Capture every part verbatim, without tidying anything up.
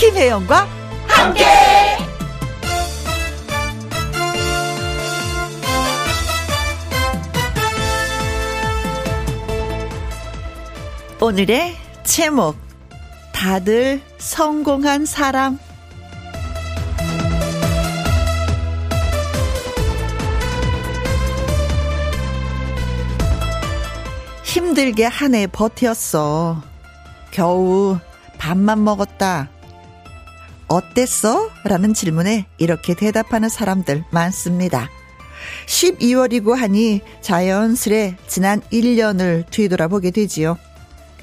김혜영과 함께. 오늘의 제목, 다들 성공한 사람. 힘들게 한 해 버텼어. 겨우 밥만 먹었다. 어땠어? 라는 질문에 이렇게 대답하는 사람들 많습니다. 십이월이고 하니 자연스레 지난 일 년을 뒤돌아보게 되지요.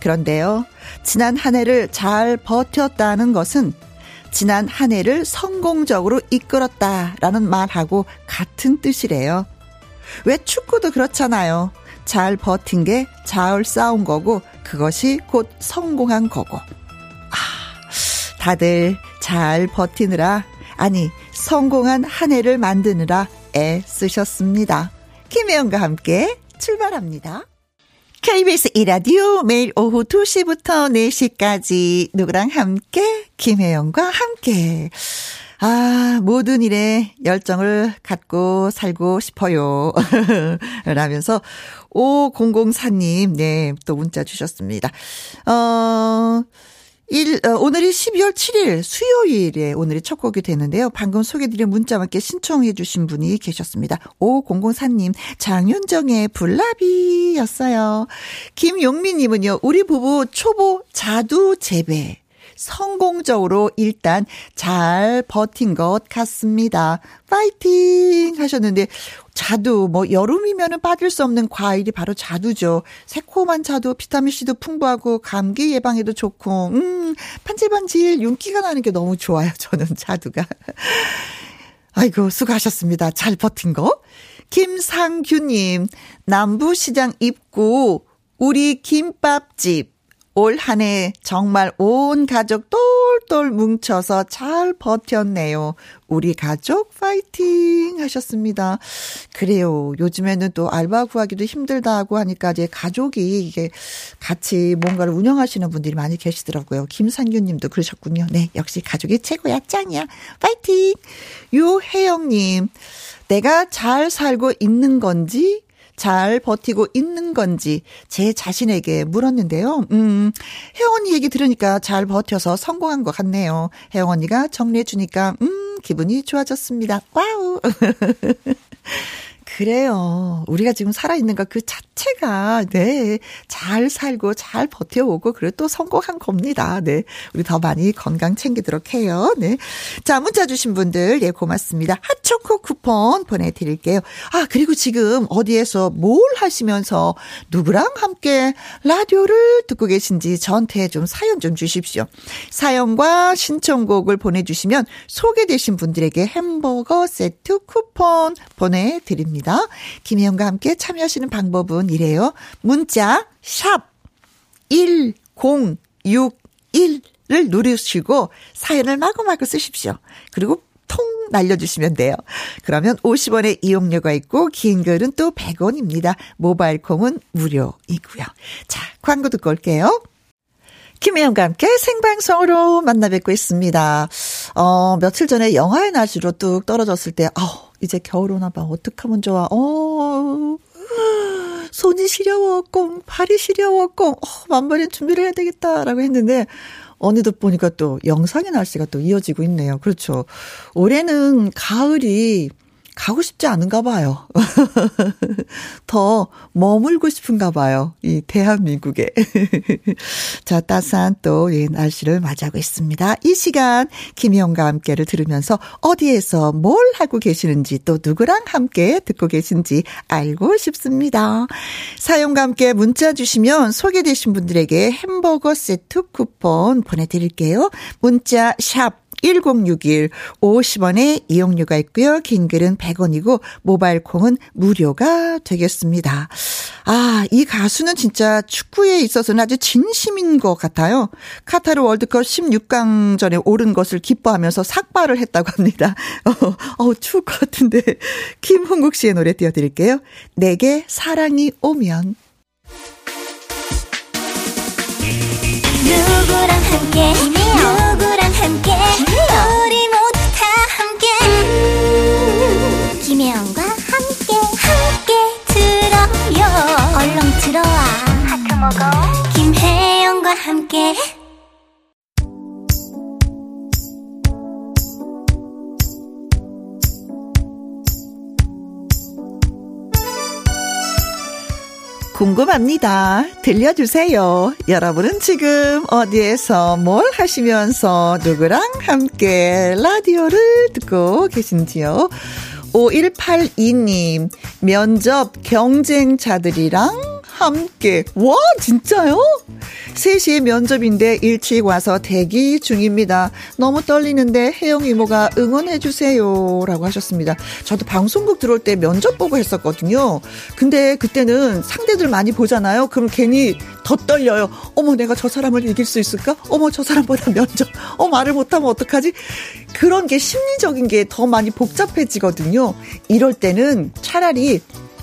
그런데요, 지난 한 해를 잘 버텼다는 것은 지난 한 해를 성공적으로 이끌었다라는 말하고 같은 뜻이래요. 왜 축구도 그렇잖아요. 잘 버틴 게 잘 싸운 거고 그것이 곧 성공한 거고. 아, 다들 잘 버티느라, 아니 성공한 한 해를 만드느라 애쓰셨습니다. 김혜영과 함께 출발합니다. 케이비에스 E라디오 매일 오후 두 시부터 네 시까지 누구랑 함께, 김혜영과 함께. 아, 모든 일에 열정을 갖고 살고 싶어요. 라면서 오공공사 님, 네, 또 문자 주셨습니다. 어, 일, 어, 오늘이 십이월 칠일 수요일에 오늘이 첫 곡이 되는데요. 방금 소개드린 문자와 함께 신청해 주신 분이 계셨습니다. 오공공사 님, 장윤정의 불나비였어요. 김용민님은요, 우리 부부 초보 자두 재배. 성공적으로 일단 잘 버틴 것 같습니다. 파이팅 하셨는데, 자두, 뭐 여름이면은 빠질 수 없는 과일이 바로 자두죠. 새콤한 자두, 비타민C도 풍부하고 감기 예방에도 좋고, 음 반질반질 윤기가 나는 게 너무 좋아요. 저는 자두가. 아이고, 수고하셨습니다. 잘 버틴 거. 김상규님, 남부시장 입구 우리 김밥집. 올 한 해 정말 온 가족 똘똘 뭉쳐서 잘 버텼네요. 우리 가족 파이팅 하셨습니다. 그래요. 요즘에는 또 알바 구하기도 힘들다고 하니까 이제 가족이 이게 같이 뭔가를 운영하시는 분들이 많이 계시더라고요. 김상균 님도 그러셨군요. 네, 역시 가족이 최고야, 짱이야. 파이팅! 유혜영 님, 내가 잘 살고 있는 건지, 잘 버티고 있는 건지 제 자신에게 물었는데요. 음, 혜영 언니 얘기 들으니까 잘 버텨서 성공한 것 같네요. 혜영 언니가 정리해 주니까 음 기분이 좋아졌습니다. 와우. 그래요. 우리가 지금 살아있는가 그 자체가, 네, 잘 살고 잘 버텨오고 그리고 또 성공한 겁니다. 네, 우리 더 많이 건강 챙기도록 해요. 네, 자, 문자 주신 분들, 예, 고맙습니다. 핫초코 쿠폰 보내드릴게요. 아, 그리고 지금 어디에서 뭘 하시면서 누구랑 함께 라디오를 듣고 계신지 저한테 좀 사연 좀 주십시오. 사연과 신청곡을 보내주시면 소개되신 분들에게 햄버거 세트 쿠폰 보내드립니다. 김혜영과 함께 참여하시는 방법은 이래요. 문자 샵 일공육일을 누르시고 사연을 마구마구 쓰십시오. 그리고 통 날려주시면 돼요. 그러면 오십 원의 이용료가 있고 긴 글은 또 백 원입니다. 모바일 콩은 무료이고요. 자, 광고 듣고 올게요. 김혜영과 함께 생방송으로 만나 뵙고 있습니다. 어, 며칠 전에 영하의 날씨로 뚝 떨어졌을 때, 어, 이제 겨울 오나 봐. 어떡하면 좋아. 어, 손이 시려워, 꽁. 발이 시려워, 꽁. 어, 만반의 준비를 해야 되겠다라고 했는데, 어느덧 보니까 또 영상의 날씨가 또 이어지고 있네요. 그렇죠. 올해는 가을이 가고 싶지 않은가 봐요. 더 머물고 싶은가 봐요. 이 대한민국에. 자, 따스한 또 이 날씨를 맞이하고 있습니다. 이 시간 김희영과 함께를 들으면서 어디에서 뭘 하고 계시는지 또 누구랑 함께 듣고 계신지 알고 싶습니다. 사연과 함께 문자 주시면 소개되신 분들에게 햄버거 세트 쿠폰 보내드릴게요. 문자 샵 일공육일, 오십 원에 이용료가 있고요. 긴 글은 백 원이고 모바일 콩은 무료가 되겠습니다. 아, 이 가수는 진짜 축구에 있어서는 아주 진심인 것 같아요. 카타르 월드컵 십육강전에 오른 것을 기뻐하면서 삭발을 했다고 합니다. 어, 어, 추울 것 같은데 김흥국 씨의 노래 띄워드릴게요. 내게 사랑이 오면. 누구랑 함께, 누구랑 함께 궁금합니다. 들려주세요. 여러분은 지금 어디에서 뭘 하시면서 누구랑 함께 라디오를 듣고 계신지요? 오일팔이 님, 면접 경쟁자들이랑 함께. 와, 진짜요? 세 시에 면접인데 일찍 와서 대기 중입니다. 너무 떨리는데 혜영 이모가 응원해 주세요 라고 하셨습니다. 저도 방송국 들어올 때 면접 보고 했었거든요. 근데 그때는 상대들 많이 보잖아요. 그럼 괜히 더 떨려요. 어머, 내가 저 사람을 이길 수 있을까? 어머, 저 사람보다 면접. 어, 말을 못하면 어떡하지? 그런 게 심리적인 게 더 많이 복잡해지거든요. 이럴 때는 차라리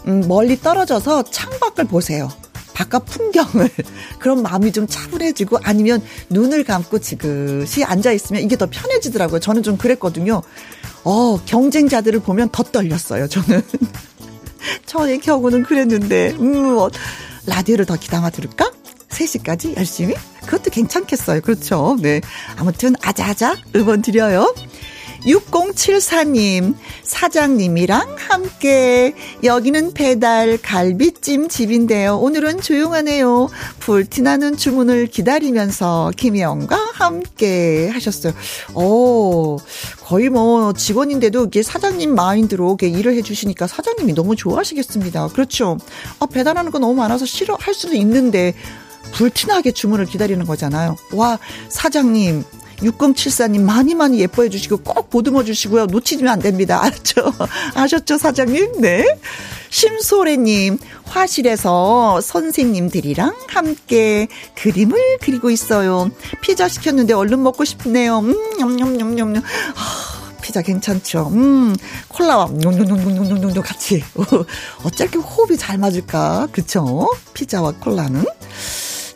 음, 멀리 떨어져서 창밖을 보세요. 바깥 풍경을. 그런 마음이 좀 차분해지고, 아니면 눈을 감고 지그시 앉아있으면 이게 더 편해지더라고요. 저는 좀 그랬거든요. 어, 경쟁자들을 보면 더 떨렸어요, 저는. 저의 경우는 그랬는데, 음, 라디오를 더 기담아 들을까? 세 시까지 열심히? 그것도 괜찮겠어요. 그렇죠. 네. 아무튼, 아자아자 응원 드려요. 육공칠사 님, 사장님이랑 함께. 여기는 배달 갈비찜 집인데요. 오늘은 조용하네요. 불티나는 주문을 기다리면서 김혜영과 함께 하셨어요. 오, 거의 뭐 직원인데도 이게 사장님 마인드로 이렇게 일을 해주시니까 사장님이 너무 좋아하시겠습니다. 그렇죠. 아, 배달하는 거 너무 많아서 싫어할 수도 있는데 불티나게 주문을 기다리는 거잖아요. 와, 사장님. 육공칠사 님 많이 많이 예뻐해 주시고 꼭 보듬어 주시고요. 놓치면 안 됩니다. 알았죠? 아셨죠, 사장님? 네. 심소래님, 화실에서 선생님들이랑 함께 그림을 그리고 있어요. 피자 시켰는데 얼른 먹고 싶네요. 음, 냠냠냠냠. 아, 피자 괜찮죠? 음, 콜라와 냠냠냠냠냠 같이. 어쩜 이렇게 호흡이 잘 맞을까? 그쵸? 피자와 콜라는.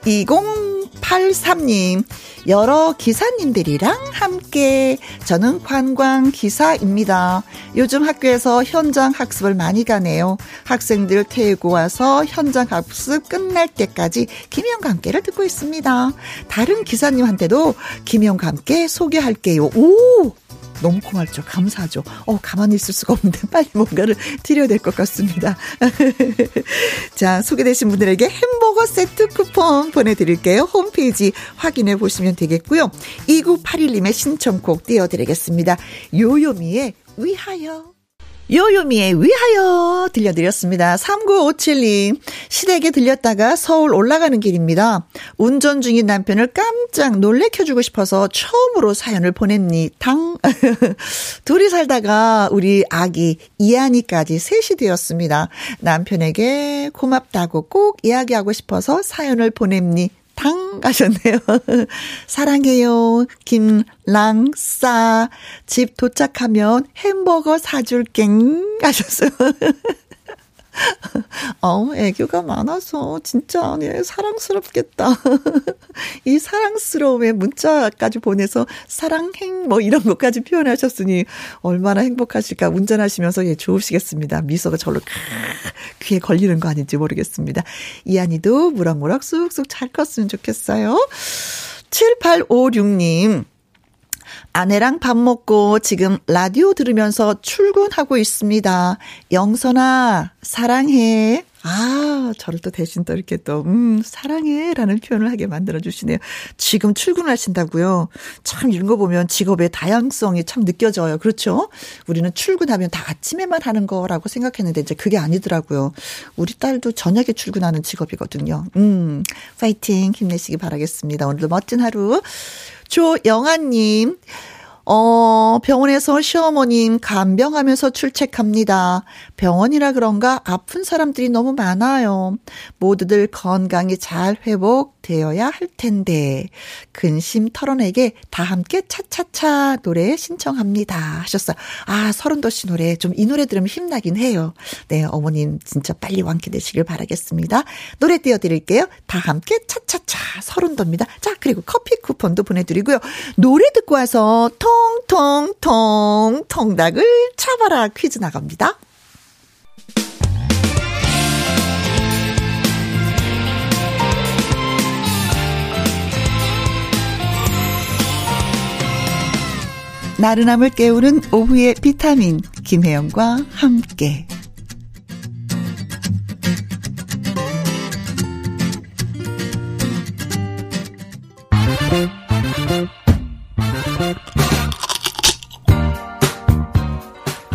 이공팔삼 님, 여러 기사님들이랑 함께. 저는 관광기사입니다. 요즘 학교에서 현장 학습을 많이 가네요. 학생들 태우고 와서 현장 학습 끝날 때까지 김혜영과 함께를 듣고 있습니다. 다른 기사님한테도 김혜영과 함께 소개할게요. 오! 너무 고맙죠. 감사하죠. 어, 가만히 있을 수가 없는데 빨리 뭔가를 드려야 될 것 같습니다. 자, 소개되신 분들에게 햄버거 세트 쿠폰 보내드릴게요. 홈페이지 확인해 보시면 되겠고요. 이구팔일 님의 신청곡 띄워드리겠습니다. 요요미의 위하여. 요요미의 위하여 들려드렸습니다. 삼구오칠 님, 시댁에 들렸다가 서울 올라가는 길입니다. 운전 중인 남편을 깜짝 놀래켜주고 싶어서 처음으로 사연을 보냅니다. 둘이 살다가 우리 아기 이안이까지 셋이 되었습니다. 남편에게 고맙다고 꼭 이야기하고 싶어서 사연을 보냅니다. 당 가셨네요. 사랑해요. 김랑싸. 집 도착하면 햄버거 사줄갱 가셨어요. 어, 애교가 많아서 진짜 네, 사랑스럽겠다. 이 사랑스러움에 문자까지 보내서 사랑행 뭐 이런 것까지 표현하셨으니 얼마나 행복하실까. 운전하시면서 예, 좋으시겠습니다. 미소가 절로 귀에 걸리는 거 아닌지 모르겠습니다. 이안이도 무럭무럭 쑥쑥 잘 컸으면 좋겠어요. 칠팔오육 님, 아내랑 밥 먹고 지금 라디오 들으면서 출근하고 있습니다. 영선아, 사랑해. 아, 저를 또 대신 또 이렇게 또, 음, 사랑해. 라는 표현을 하게 만들어주시네요. 지금 출근하신다고요? 참 이런 거 보면 직업의 다양성이 참 느껴져요. 그렇죠? 우리는 출근하면 다 아침에만 하는 거라고 생각했는데 이제 그게 아니더라고요. 우리 딸도 저녁에 출근하는 직업이거든요. 음, 파이팅. 힘내시기 바라겠습니다. 오늘도 멋진 하루. 조영아님, 어, 병원에서 시어머님 간병하면서 출첵합니다. 병원이라 그런가 아픈 사람들이 너무 많아요. 모두들 건강이 잘 회복되어야 할 텐데. 근심 털어내게 다 함께 차차차 노래 신청합니다. 하셨어요. 아, 서른도씨 노래. 좀 이 노래 들으면 힘나긴 해요. 네, 어머님 진짜 빨리 완쾌되시길 바라겠습니다. 노래 띄워드릴게요. 다 함께 차차차 서른도입니다. 자, 그리고 커피 쿠폰도 보내드리고요. 노래 듣고 와서 통 통통통 통닭을 잡아라 퀴즈 나갑니다. 나른함을 깨우는 오후의 비타민 김혜영과 함께.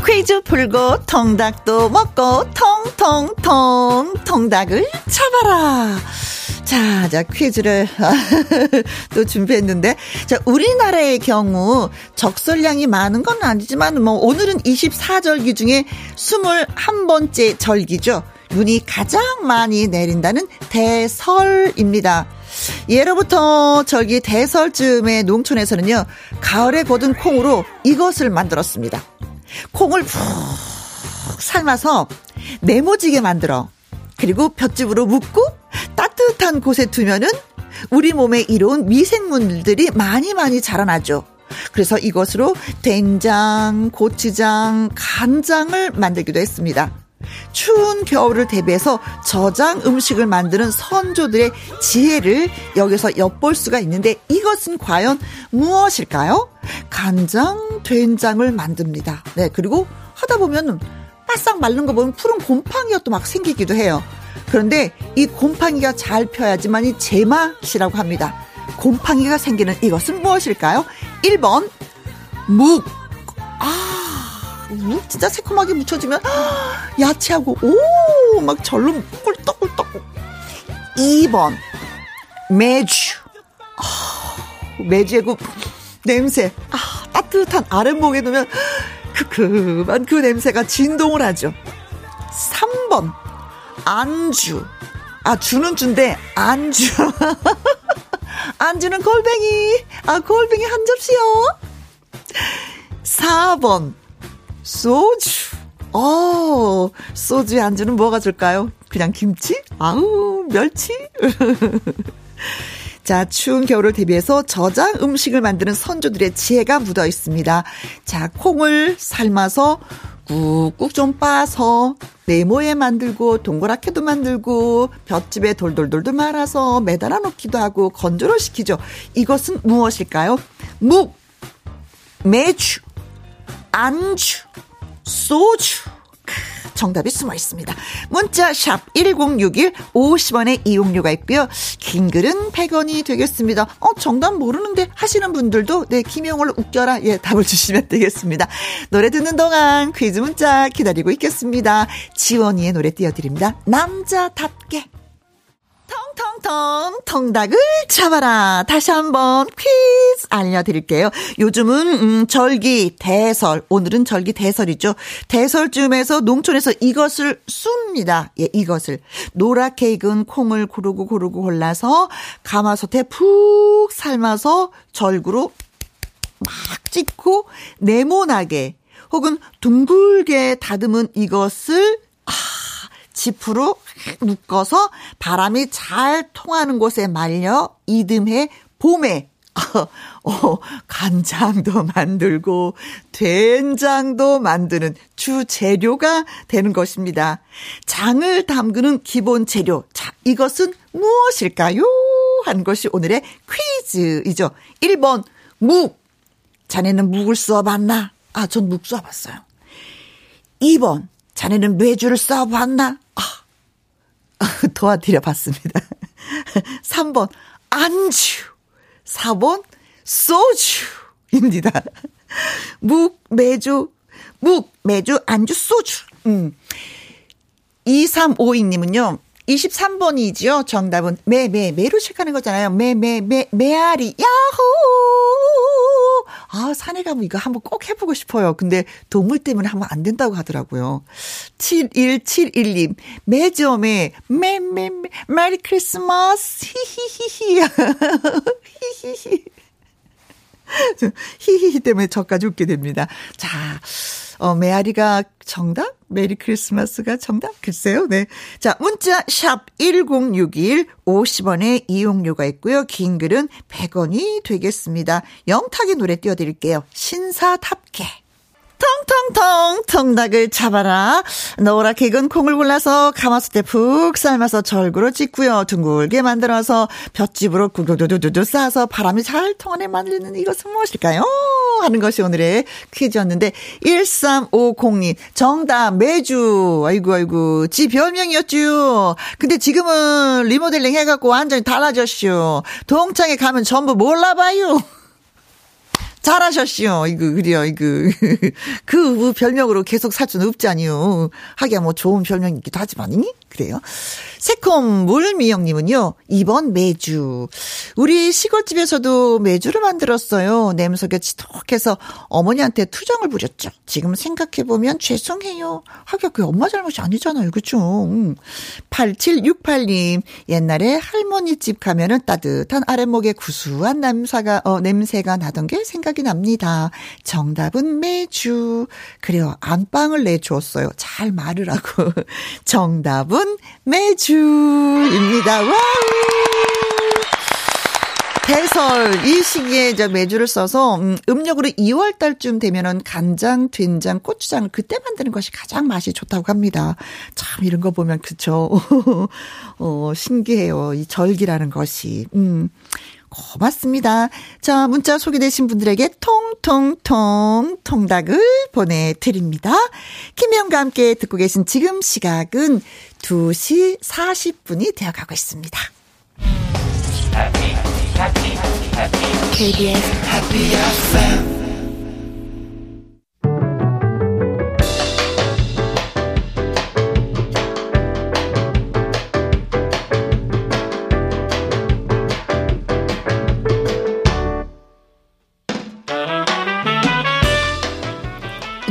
퀴즈 풀고 통닭도 먹고 통통통 통닭을 쳐봐라. 자, 자 퀴즈를 또 준비했는데, 자 우리나라의 경우 적설량이 많은 건 아니지만 뭐 오늘은 이십사 절기 중에 이십일 번째 절기죠. 눈이 가장 많이 내린다는 대설입니다. 예로부터 절기 대설쯤에 농촌에서는요, 가을에 거둔 콩으로 이것을 만들었습니다. 콩을 푹 삶아서 네모지게 만들어, 그리고 볏짚으로 묶고 따뜻한 곳에 두면은 우리 몸에 이로운 미생물들이 많이 많이 자라나죠. 그래서 이것으로 된장, 고추장, 간장을 만들기도 했습니다. 추운 겨울을 대비해서 저장 음식을 만드는 선조들의 지혜를 여기서 엿볼 수가 있는데, 이것은 과연 무엇일까요? 간장, 된장을 만듭니다. 네, 그리고 하다 보면 바싹 마른 거 보면 푸른 곰팡이가 또 막 생기기도 해요. 그런데 이 곰팡이가 잘 펴야지만 이 제맛이라고 합니다. 곰팡이가 생기는 이것은 무엇일까요? 일 번 묵. 아, 묵 진짜 새콤하게 무쳐지면 야채하고 오 막 절로 꿀떡꿀떡. 이 번 매주. 아, 매주의 그 냄새. 아, 따뜻한 아랫목에 두면 크크한 그 냄새가 진동을 하죠. 삼 번 안주. 아, 주는 주인데 안주. 안주는 골뱅이. 아, 골뱅이 한 접시요. 사 번 소주. 어, 소주에 안주는 뭐가 좋을까요? 그냥 김치? 아우, 멸치? 자, 추운 겨울을 대비해서 저장 음식을 만드는 선조들의 지혜가 묻어 있습니다. 자, 콩을 삶아서 꾹꾹 좀 빠서 네모에 만들고 동그랗게도 만들고 볏짚에 돌돌돌도 말아서 매달아 놓기도 하고 건조를 시키죠. 이것은 무엇일까요? 묵, 매주, 안주, 소주. 정답이 숨어 있습니다. 문자 샵 일공육일, 오십 원의 이용료가 있고요. 긴 글은 백 원이 되겠습니다. 어, 정답 모르는데 하시는 분들도 네, 김용을 웃겨라, 예, 답을 주시면 되겠습니다. 노래 듣는 동안 퀴즈 문자 기다리고 있겠습니다. 지원이의 노래 띄워드립니다. 남자답게. 통통통 통닭을 잡아라. 다시 한번 퀴즈 알려드릴게요. 요즘은 음, 절기 대설, 오늘은 절기 대설이죠. 대설쯤에서 농촌에서 이것을 씁니다. 예, 이것을 노랗게 익은 콩을 고르고 고르고 골라서 가마솥에 푹 삶아서 절구로 막 찍고 네모나게 혹은 둥글게 다듬은 이것을 아, 지프로 묶어서 바람이 잘 통하는 곳에 말려 이듬해 봄에 어, 간장도 만들고 된장도 만드는 주재료가 되는 것입니다. 장을 담그는 기본 재료. 자, 이것은 무엇일까요? 한 것이 오늘의 퀴즈이죠. 일 번 묵. 자네는 묵을 써봤나? 아, 전 묵 써봤어요. 이 번 자네는 매주를 써봤나? 아, 도와드려 봤습니다. 삼 번 안주, 사 번 소주입니다. 묵, 매주, 묵, 매주, 안주, 소주. 음. 이삼오이 님은요. 이십삼 번이지요. 정답은 매, 매, 매로 시작하는 거잖아요. 매, 매, 매, 메아리. 야호! 아, 산에 가면 이거 한번 꼭 해보고 싶어요. 근데 동물 때문에 하면 안 된다고 하더라고요. 칠일칠일 님, 매점에 매, 매, 매, 메리 크리스마스. 히히히히. 히히히. 히히히 때문에 저까지 웃게 됩니다. 자, 어, 메아리가 정답? 메리 크리스마스가 정답? 글쎄요, 네. 자, 문자, 샵 일공육일, 오십 원의 이용료가 있고요. 긴 글은 백 원이 되겠습니다. 영탁의 노래 띄워드릴게요. 신사답게. 통통통, 통닭을 잡아라. 노랗게 익은 콩을 골라서 가마솥에 푹 삶아서 절구로 찍고요. 둥글게 만들어서 볏짚으로 굴두두두두 싸서 바람이 잘 통하네 만드는 이것은 무엇일까요? 하는 것이 오늘의 퀴즈였는데, 일삼오공 님 정답 매주. 아이고 아이고, 지 별명이었죠. 근데 지금은 리모델링 해갖고 완전히 달라졌슈. 동창회 가면 전부 몰라봐요. 잘하셨시오. 이거, 그래요, 이거. 그 별명으로 계속 살 수는 없잖요. 하기야 뭐 좋은 별명이기도 하지만이. 그래요. 새콤 물미영님은요. 이 번 메주. 우리 시골집에서도 메주를 만들었어요. 냄새가 지독해서 어머니한테 투정을 부렸죠. 지금 생각해보면 죄송해요. 하기야 그게 엄마 잘못이 아니잖아요. 그렇죠. 팔칠육팔 님. 옛날에 할머니 집 가면은 따뜻한 아랫목에 구수한 냄새가, 어, 냄새가 나던 게 생각이 납니다. 정답은 메주. 그래요. 안방을 내주었어요. 잘 말을 하고. 정답은 메주입니다. 와우. 배설 이 시기에 이제 메주를 써서 음력으로 이월 달쯤 되면은 간장, 된장, 고추장을 그때 만드는 것이 가장 맛이 좋다고 합니다. 참 이런 거 보면 그쵸. 어, 신기해요. 이 절기라는 것이. 음. 고맙습니다. 자, 문자 소개되신 분들에게 통통통 통닭을 보내드립니다. 김혜영과 함께 듣고 계신 지금 시각은 두 시 사십 분이 되어가고 있습니다. 케이비에스 Happy 에프엠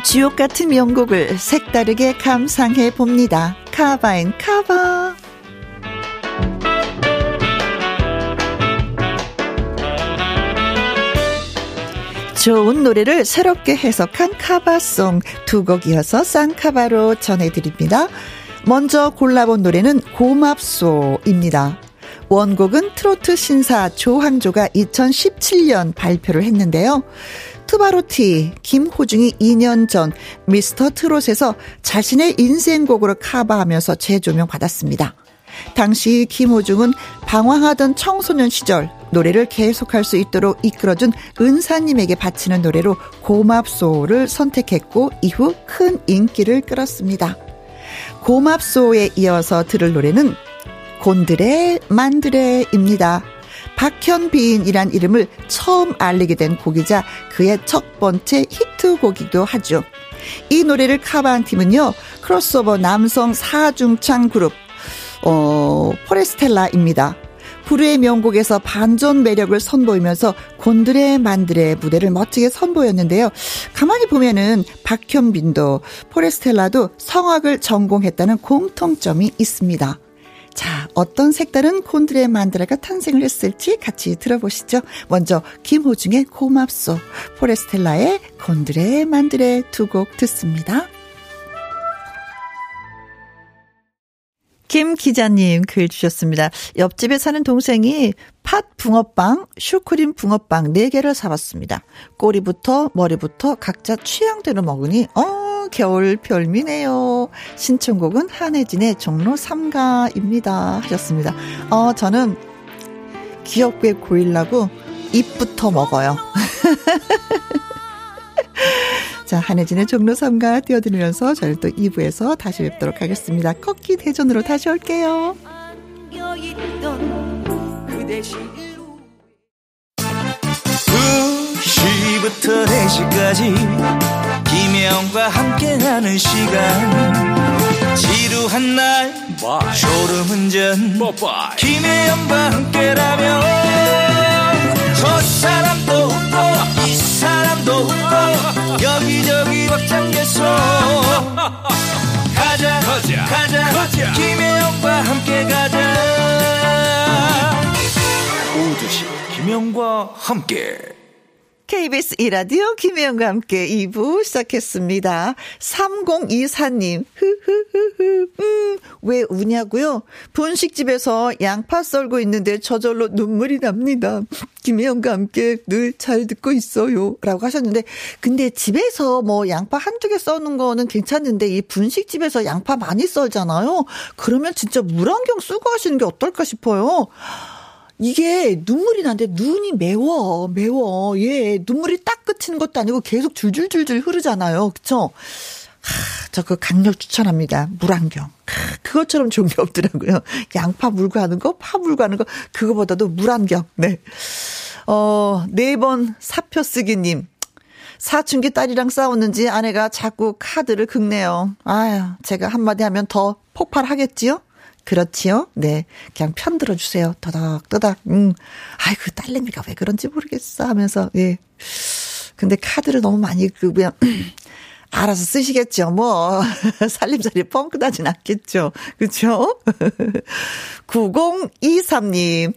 주옥 같은 명곡을 색다르게 감상해 봅니다. 카바인 카바. 좋은 노래를 새롭게 해석한 카바송 두 곡 이어서 쌍카바로 전해드립니다. 먼저 골라본 노래는 고맙소입니다. 원곡은 트로트 신사 조항조가 이천십칠 년 발표를 했는데요. 투바로티, 김호중이 이 년 전 미스터 트롯에서 자신의 인생곡으로 커버하면서 재조명 받았습니다. 당시 김호중은 방황하던 청소년 시절 노래를 계속할 수 있도록 이끌어준 은사님에게 바치는 노래로 고맙소를 선택했고 이후 큰 인기를 끌었습니다. 고맙소에 이어서 들을 노래는 곤드레 만드레입니다. 박현빈이란 이름을 처음 알리게 된 곡이자 그의 첫 번째 히트곡이기도 하죠. 이 노래를 커버한 팀은요. 크로스오버 남성 사중창 그룹 어, 포레스텔라입니다. 불후의 명곡에서 반전 매력을 선보이면서 곤드레 만드레 무대를 멋지게 선보였는데요. 가만히 보면은 박현빈도 포레스텔라도 성악을 전공했다는 공통점이 있습니다. 자, 어떤 색다른 곤드레 만드레가 탄생을 했을지 같이 들어보시죠. 먼저 김호중의 고맙소, 포레스텔라의 곤드레 만드레 두 곡 듣습니다. 김 기자님 글 주셨습니다. 옆집에 사는 동생이 팥 붕어빵, 슈크림 붕어빵 네 개를 사봤습니다. 꼬리부터 머리부터 각자 취향대로 먹으니 어 겨울 별미네요. 신청곡은 한혜진의 종로 삼가입니다. 하셨습니다. 어, 저는 기억에 고이려고 입부터 먹어요. 자, 한혜진의 종로 삼가 띄워드리면서 저희 또 이 부에서 다시 뵙도록 하겠습니다. 꺾기 대전으로 다시 올게요. 두 시부터 네 시까지 김혜영과 함께하는 시간 지루한 날 Bye. 졸음운전 Bye. 김혜영과 함께라면 저 사람도 웃고 이 사람도 웃고 여기저기 벅장개소 가자, 가자 가자 가자 김혜영과 함께 가자 오후 두 시 김혜영과 함께 케이비에스 E라디오 김혜영과 함께 이 부 시작했습니다. 삼공이사 님 흐흐흐흐 음, 왜 우냐고요? 분식집에서 양파 썰고 있는데 저절로 눈물이 납니다. 김혜영과 함께 늘 잘 듣고 있어요. 라고 하셨는데 근데 집에서 뭐 양파 한두 개 써는 거는 괜찮은데 이 분식집에서 양파 많이 썰잖아요. 그러면 진짜 물안경 쓰고 하시는 게 어떨까 싶어요. 이게 눈물이 나는데 눈이 매워 매워 예 눈물이 딱 그치는 것도 아니고 계속 줄줄줄줄 흐르잖아요. 그쵸? 저 그 강력 추천합니다. 물안경. 그것처럼 좋은 게 없더라고요. 양파 물고 하는 거, 파 물고 하는 거, 그거보다도 물안경. 네. 어, 네 번 사표 쓰기님. 사춘기 딸이랑 싸웠는지 아내가 자꾸 카드를 긁네요. 아유, 제가 한마디 하면 더 폭발하겠지요? 그렇지요? 네. 그냥 편 들어주세요. 더덕더덕. 음. 아이고, 딸내미가 왜 그런지 모르겠어 하면서, 예. 근데 카드를 너무 많이, 그, 그냥, 알아서 쓰시겠죠. 뭐, 살림살이 뻥끗하진 않겠죠. 그쵸? 구공이삼 님.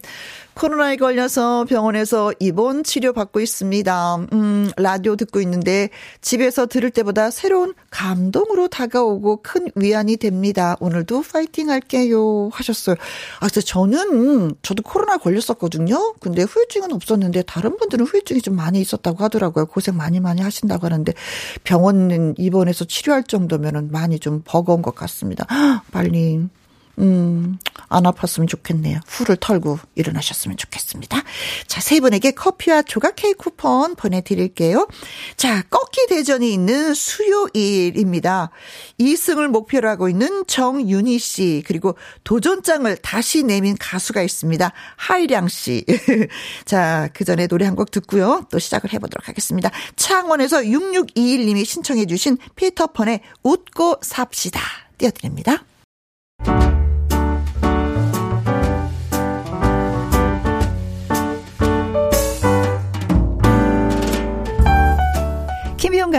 코로나에 걸려서 병원에서 입원 치료받고 있습니다. 음, 라디오 듣고 있는데 집에서 들을 때보다 새로운 감동으로 다가오고 큰 위안이 됩니다. 오늘도 파이팅 할게요 하셨어요. 아, 그래서 저는 저도 코로나 걸렸었거든요. 근데 후유증은 없었는데 다른 분들은 후유증이 좀 많이 있었다고 하더라고요. 고생 많이 많이 하신다고 하는데 병원 입원해서 치료할 정도면은 많이 좀 버거운 것 같습니다. 빨리. 음, 안 아팠으면 좋겠네요. 후를 털고 일어나셨으면 좋겠습니다. 자, 세 분에게 커피와 조각 케이크 쿠폰 보내드릴게요. 자, 꺾기 대전이 있는 수요일입니다. 이 승을 목표로 하고 있는 정윤희 씨, 그리고 도전장을 다시 내민 가수가 있습니다. 하이량 씨. 자, 그 전에 노래 한 곡 듣고요. 또 시작을 해보도록 하겠습니다. 창원에서 육육이일 님이 신청해 주신 피터펀의 웃고 삽시다. 띄워드립니다. 김희용과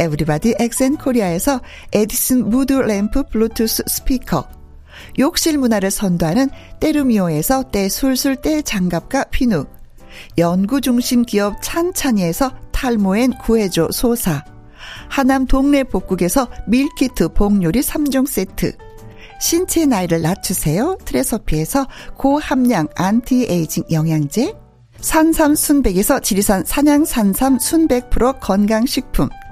에브리바디 엑센코리아에서 에디슨 무드 램프 블루투스 스피커, 욕실 문화를 선도하는 때르미오에서 때술술 때장갑과 피누, 연구중심 기업 찬찬이에서 탈모엔 구해줘 소사, 하남 동네 복국에서 밀키트 복요리 삼 종 세트, 신체 나이를 낮추세요 트레서피에서 고함량 안티에이징 영양제, 산삼 순백에서 지리산 산양 산삼 순백 프로 건강식품,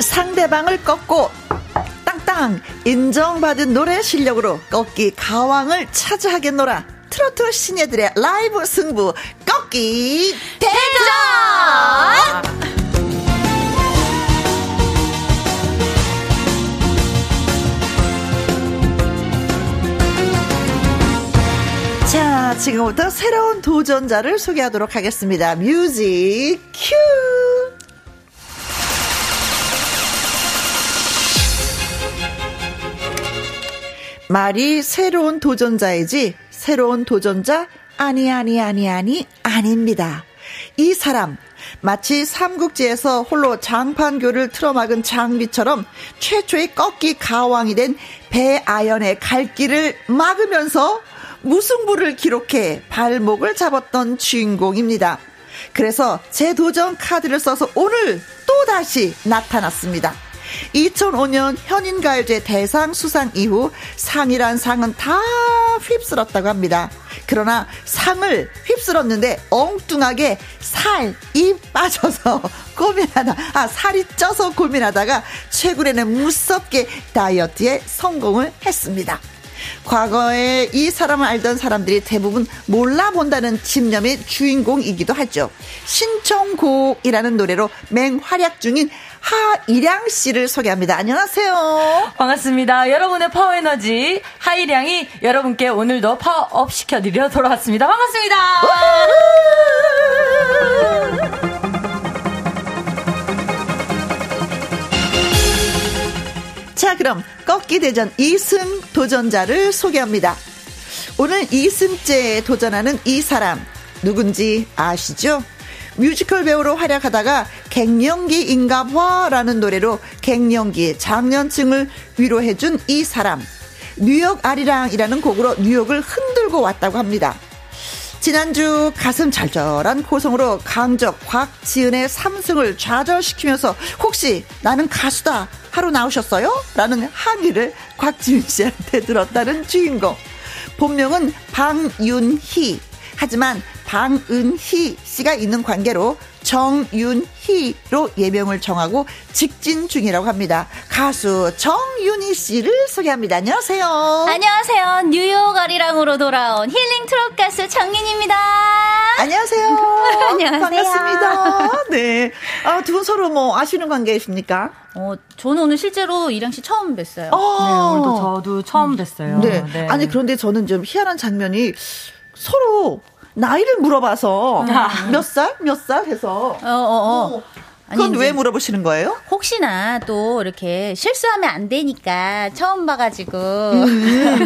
상대방을 꺾고 땅땅 인정받은 노래 실력으로 꺾기 가왕을 차지하겠노라. 트로트 신예들의 라이브 승부 꺾기 대전. 자, 지금부터 새로운 도전자를 소개하도록 하겠습니다. 뮤직 큐. 말이 새로운 도전자이지 새로운 도전자 아니 아니 아니 아니 아닙니다. 이 사람 마치 삼국지에서 홀로 장판교를 틀어막은 장비처럼 최초의 꺾기 가왕이 된 배아연의 갈 길을 막으면서 무승부를 기록해 발목을 잡았던 주인공입니다. 그래서 재도전 카드를 써서 오늘 또다시 나타났습니다. 이천오 년 현인가요제 대상 수상 이후 상이란 상은 다 휩쓸었다고 합니다. 그러나 상을 휩쓸었는데 엉뚱하게 살이 빠져서 고민하다 아 살이 쪄서 고민하다가 최근에는 무섭게 다이어트에 성공을 했습니다. 과거에 이 사람을 알던 사람들이 대부분 몰라본다는 집념의 주인공이기도 하죠. 신청곡이라는 노래로 맹활약 중인 하이량 씨를 소개합니다. 안녕하세요. 반갑습니다. 여러분의 파워에너지 하이량이 여러분께 오늘도 파워업 시켜드려 돌아왔습니다. 반갑습니다. 자, 그럼 꺾기대전 이 승 도전자를 소개합니다. 오늘 이 승째에 도전하는 이 사람 누군지 아시죠? 뮤지컬 배우로 활약하다가 갱년기인가 봐라는 노래로 갱년기 장년층을 위로해준 이 사람, 뉴욕 아리랑이라는 곡으로 뉴욕을 흔들고 왔다고 합니다. 지난주 가슴 절절한 고성으로 강적 곽지은의 삼승을 좌절시키면서 혹시 나는 가수다 하러 나오셨어요? 라는 항의를 곽지은 씨한테 들었다는 주인공. 본명은 방윤희. 하지만 방은희 씨가 있는 관계로 정윤희로 예명을 정하고 직진 중이라고 합니다. 가수 정윤희 씨를 소개합니다. 안녕하세요. 안녕하세요. 뉴욕 아리랑으로 돌아온 힐링 트롯 가수 정윤희입니다. 안녕하세요. 안녕하세요. 반갑습니다. 네. 아, 두 분 서로 뭐 아시는 관계이십니까? 어, 저는 오늘 실제로 이랑 씨 처음 뵀어요. 어~ 네, 오늘도 저도 처음 뵀어요. 네. 네. 아니, 그런데 저는 좀 희한한 장면이 서로 나이를 물어봐서 몇 살? 몇 살? 해서 어, 어, 어. 그건 왜 물어보시는 거예요? 혹시나 또 이렇게 실수하면 안 되니까 처음 봐가지고 음.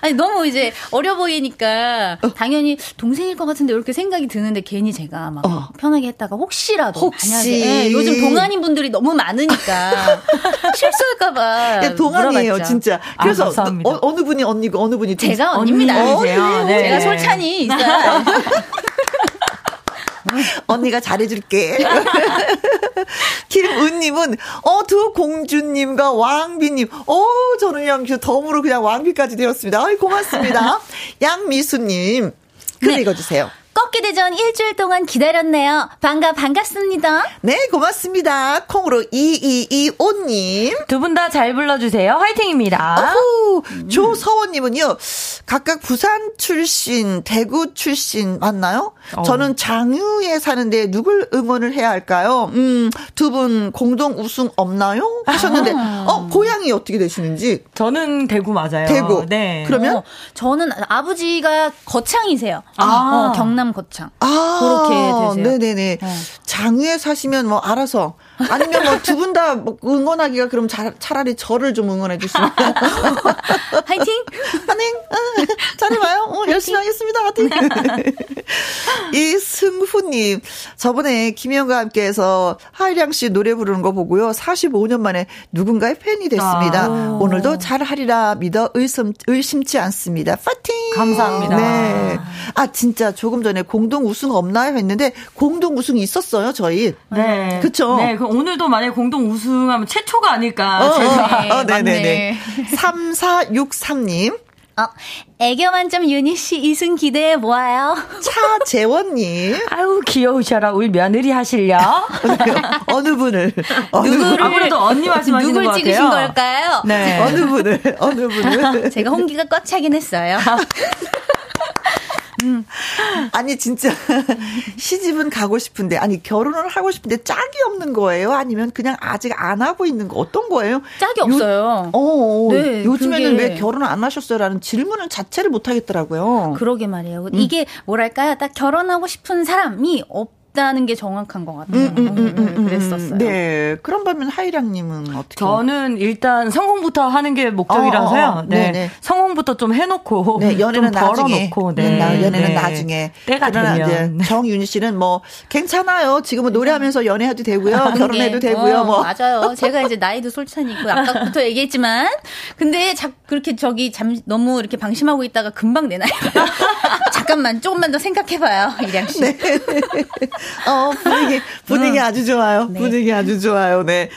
아니 너무 이제 어려 보이니까 어. 당연히 동생일 것 같은데 이렇게 생각이 드는데 괜히 제가 막 어. 편하게 했다가 혹시라도 혹시 만약에, 예, 요즘 동안인 분들이 너무 많으니까 실수할까 봐 동안이에요 물어봤죠. 진짜. 그래서 아, 어, 어느 분이 언니고 어느 분이 동생. 제가 언니입니다. 언니세요. 네. 제가 솔찬히 있어요. 언니가 잘해줄게. 김은님은 어, 두 공주님과 왕비님 어, 저는 그냥 덤으로 그냥 왕비까지 되었습니다. 아이, 고맙습니다. 양미수님 글 네. 읽어주세요. 꺾기대전 일주일 동안 기다렸네요. 반가 반갑습니다. 네, 고맙습니다. 콩으로 이이이오님 두 분 다 잘 불러주세요. 화이팅입니다. 어후, 음. 조서원님은요. 각각 부산 출신, 대구 출신 맞나요? 어. 저는 장유에 사는데 누굴 응원을 해야 할까요? 음, 두 분 공동 우승 없나요? 하셨는데 아. 어, 고향이 어떻게 되시는지? 저는 대구 맞아요. 대구. 네. 그러면 어, 저는 아버지가 거창이세요. 아, 어, 경남. 거창. 아, 그렇게 되세요. 네네네. 네. 장유에 사시면 뭐 알아서 아니면 뭐 두 분 다 뭐 응원하기가 그럼 자, 차라리 저를 좀 응원해 주시면. 화이팅! 화이팅! 잘해봐요. 어, 열심히 하겠습니다. 화이팅! 이승훈님, 저번에 김혜영과 함께해서 하이량 씨 노래 부르는 거 보고요. 사십오 년 만에 누군가의 팬이 됐습니다. 아, 오늘도 잘하리라 믿어 의심, 의심치 않습니다. 파이팅! 감사합니다. 네. 아, 진짜 조금 전에 공동 우승 없나요? 했는데 공동 우승이 있었어요, 저희. 네. 그쵸? 네. 그럼 오늘도 만약에 공동 우승하면 최초가 아닐까. 어, 제가. 네, 어, 네네네. 삼사육삼님. 어, 애교 만점 유니 씨 이승 기대해 모아요. 차재원님. 아유, 귀여우셔라. 우리 며느리 하실려? 어느 분을? 어느 누구를? 아무래도 언니 말씀하시는 누굴 것 같아요. 찍으신 걸까요? 네. 어느 분을? 어느 분을? 제가 홍기가 꽉 차긴 했어요. 음. 아니 진짜 시집은 가고 싶은데 아니 결혼을 하고 싶은데 짝이 없는 거예요? 아니면 그냥 아직 안 하고 있는 거 어떤 거예요? 짝이 요, 없어요. 어, 네, 요즘에는 그게. 왜 결혼 안 하셨어요라는 질문은 자체를 못 하겠더라고요. 그러게 말이에요. 음. 이게 뭐랄까요? 딱 결혼하고 싶은 사람이 없다는 게 정확한 것 같아요. 음, 음, 음, 음, 음, 그랬었어요. 네. 그런 반면 하이량님은 어떻게? 저는 일단 성공부터 하는 게 목적이라서요. 어, 어, 네. 네네. 성공부터 좀 해놓고, 네, 연애는 좀 벌어놓고, 네. 네. 연애는 네. 나중에. 때가 되면. 정윤희 씨는 뭐 괜찮아요. 지금은 노래하면서 연애해도 되고요, 결혼해도 되고요. 어, 뭐 맞아요. 제가 이제 나이도 솔찬히 있고 아까부터 얘기했지만, 근데 자, 그렇게 저기 잠 너무 이렇게 방심하고 있다가 금방 내 나이가. 잠깐만 조금만 더 생각해봐요, 이량 씨. 네. 어, 분위기 분위기 음. 아주 좋아요. 네. 분위기 아주 좋아요. 네.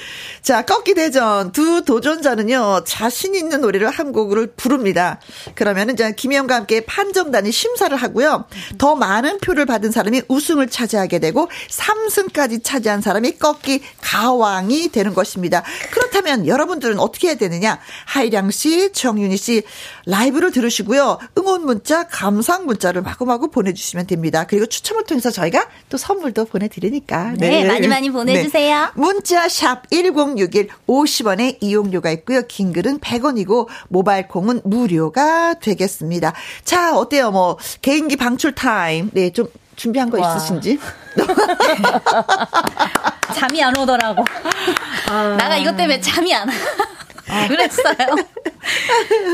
자, 꺾기 대전 두 도전자는요 자신 있는 노래를 한 곡을 부릅니다. 그러면 이제 김혜영과 함께 판정단이 심사를 하고요. 더 많은 표를 받은 사람이 우승을 차지하게 되고 삼승까지 차지한 사람이 꺾기 가왕이 되는 것입니다. 그렇다면 여러분들은 어떻게 해야 되느냐? 하이량 씨, 정윤희 씨 라이브를 들으시고요. 응원 문자, 감상 문자를 마구마구 보내주시면 됩니다. 그리고 추첨을 통해서 저희가 또 선물도 보내드리니까. 네, 네 많이 많이 보내주세요. 네. 문자 샵 일공육일 오십 원의 이용료가 있고요. 긴 글은 백 원이고 모바일 콩은 무료가 되겠습니다. 자, 어때요? 뭐 개인기 방출 타임. 네, 좀 준비한 거 와. 있으신지? 잠이 안 오더라고. 아. 나가 이것 때문에 잠이 안 와. 아, 그랬어요.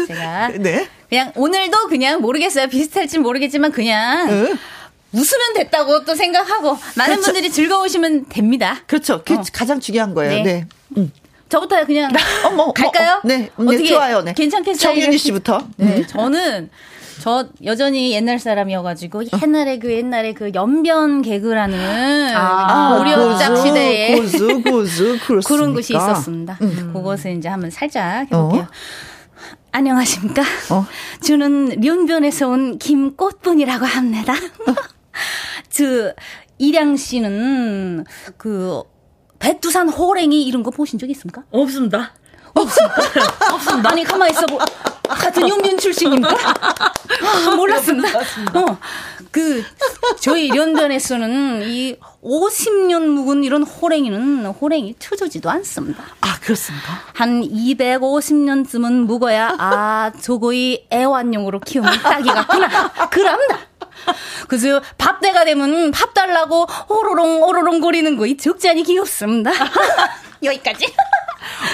제가 네. 그냥 오늘도 그냥 모르겠어요. 비슷할진 모르겠지만 그냥 응. 웃으면 됐다고 또 생각하고 많은 그렇죠. 분들이 즐거우시면 됩니다. 그렇죠. 그게 어. 가장 중요한 거예요. 네. 네. 음. 저부터 그냥 어머, 갈까요? 어, 어. 네. 네. 어떻게 좋아요. 네. 괜찮겠어요. 정윤희 씨부터. 네. 음. 저는 저 여전히 옛날 사람이어가지고 옛날에 그 옛날에 그 연변 개그라는 아, 고려짝 시대에 고수, 고수, 고수, 그런 것이 있었습니다. 음. 그것을 이제 한번 살짝 해볼게요. 어? 안녕하십니까? 어? 저는 연변에서 온 김꽃분이라고 합니다. 어? 저 이량 씨는 그 백두산 호랭이 이런 거 보신 적 있습니까? 없습니다. 없습니다. 없습니다. 아니 가만히 있어 보. 같은 연변 출신입니까? 아, 몰랐습니다. 어, 그 저희 연변에서는 이 오십 년 묵은 이런 호랭이는 호랭이 쳐주지도 않습니다. 아 그렇습니까? 한 이백오십 년쯤은 묵어야 아 저거의 애완용으로 키우는 딱이 같구나. 그랍니다. 그저 밥때가 되면 밥 달라고 오로롱 오로롱 거리는 거 이 적잖이 귀엽습니다. 여기까지.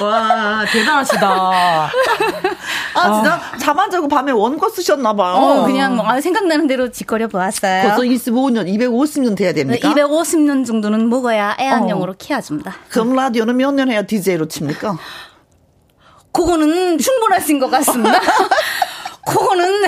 와 대단하시다. 아 진짜 어. 잠 안 자고 밤에 원고 쓰셨나 봐요. 어, 그냥 아, 생각나는 대로 짓거려 보았어요. 벌써 이십오 년, 이백오십 년 돼야 됩니까? 이백오십 년 정도는 먹어야 애완용으로 어. 키워줍니다. 그럼 라디오는 몇 년 해야 디제이로 칩니까? 그거는 충분하신 것 같습니다. 그거는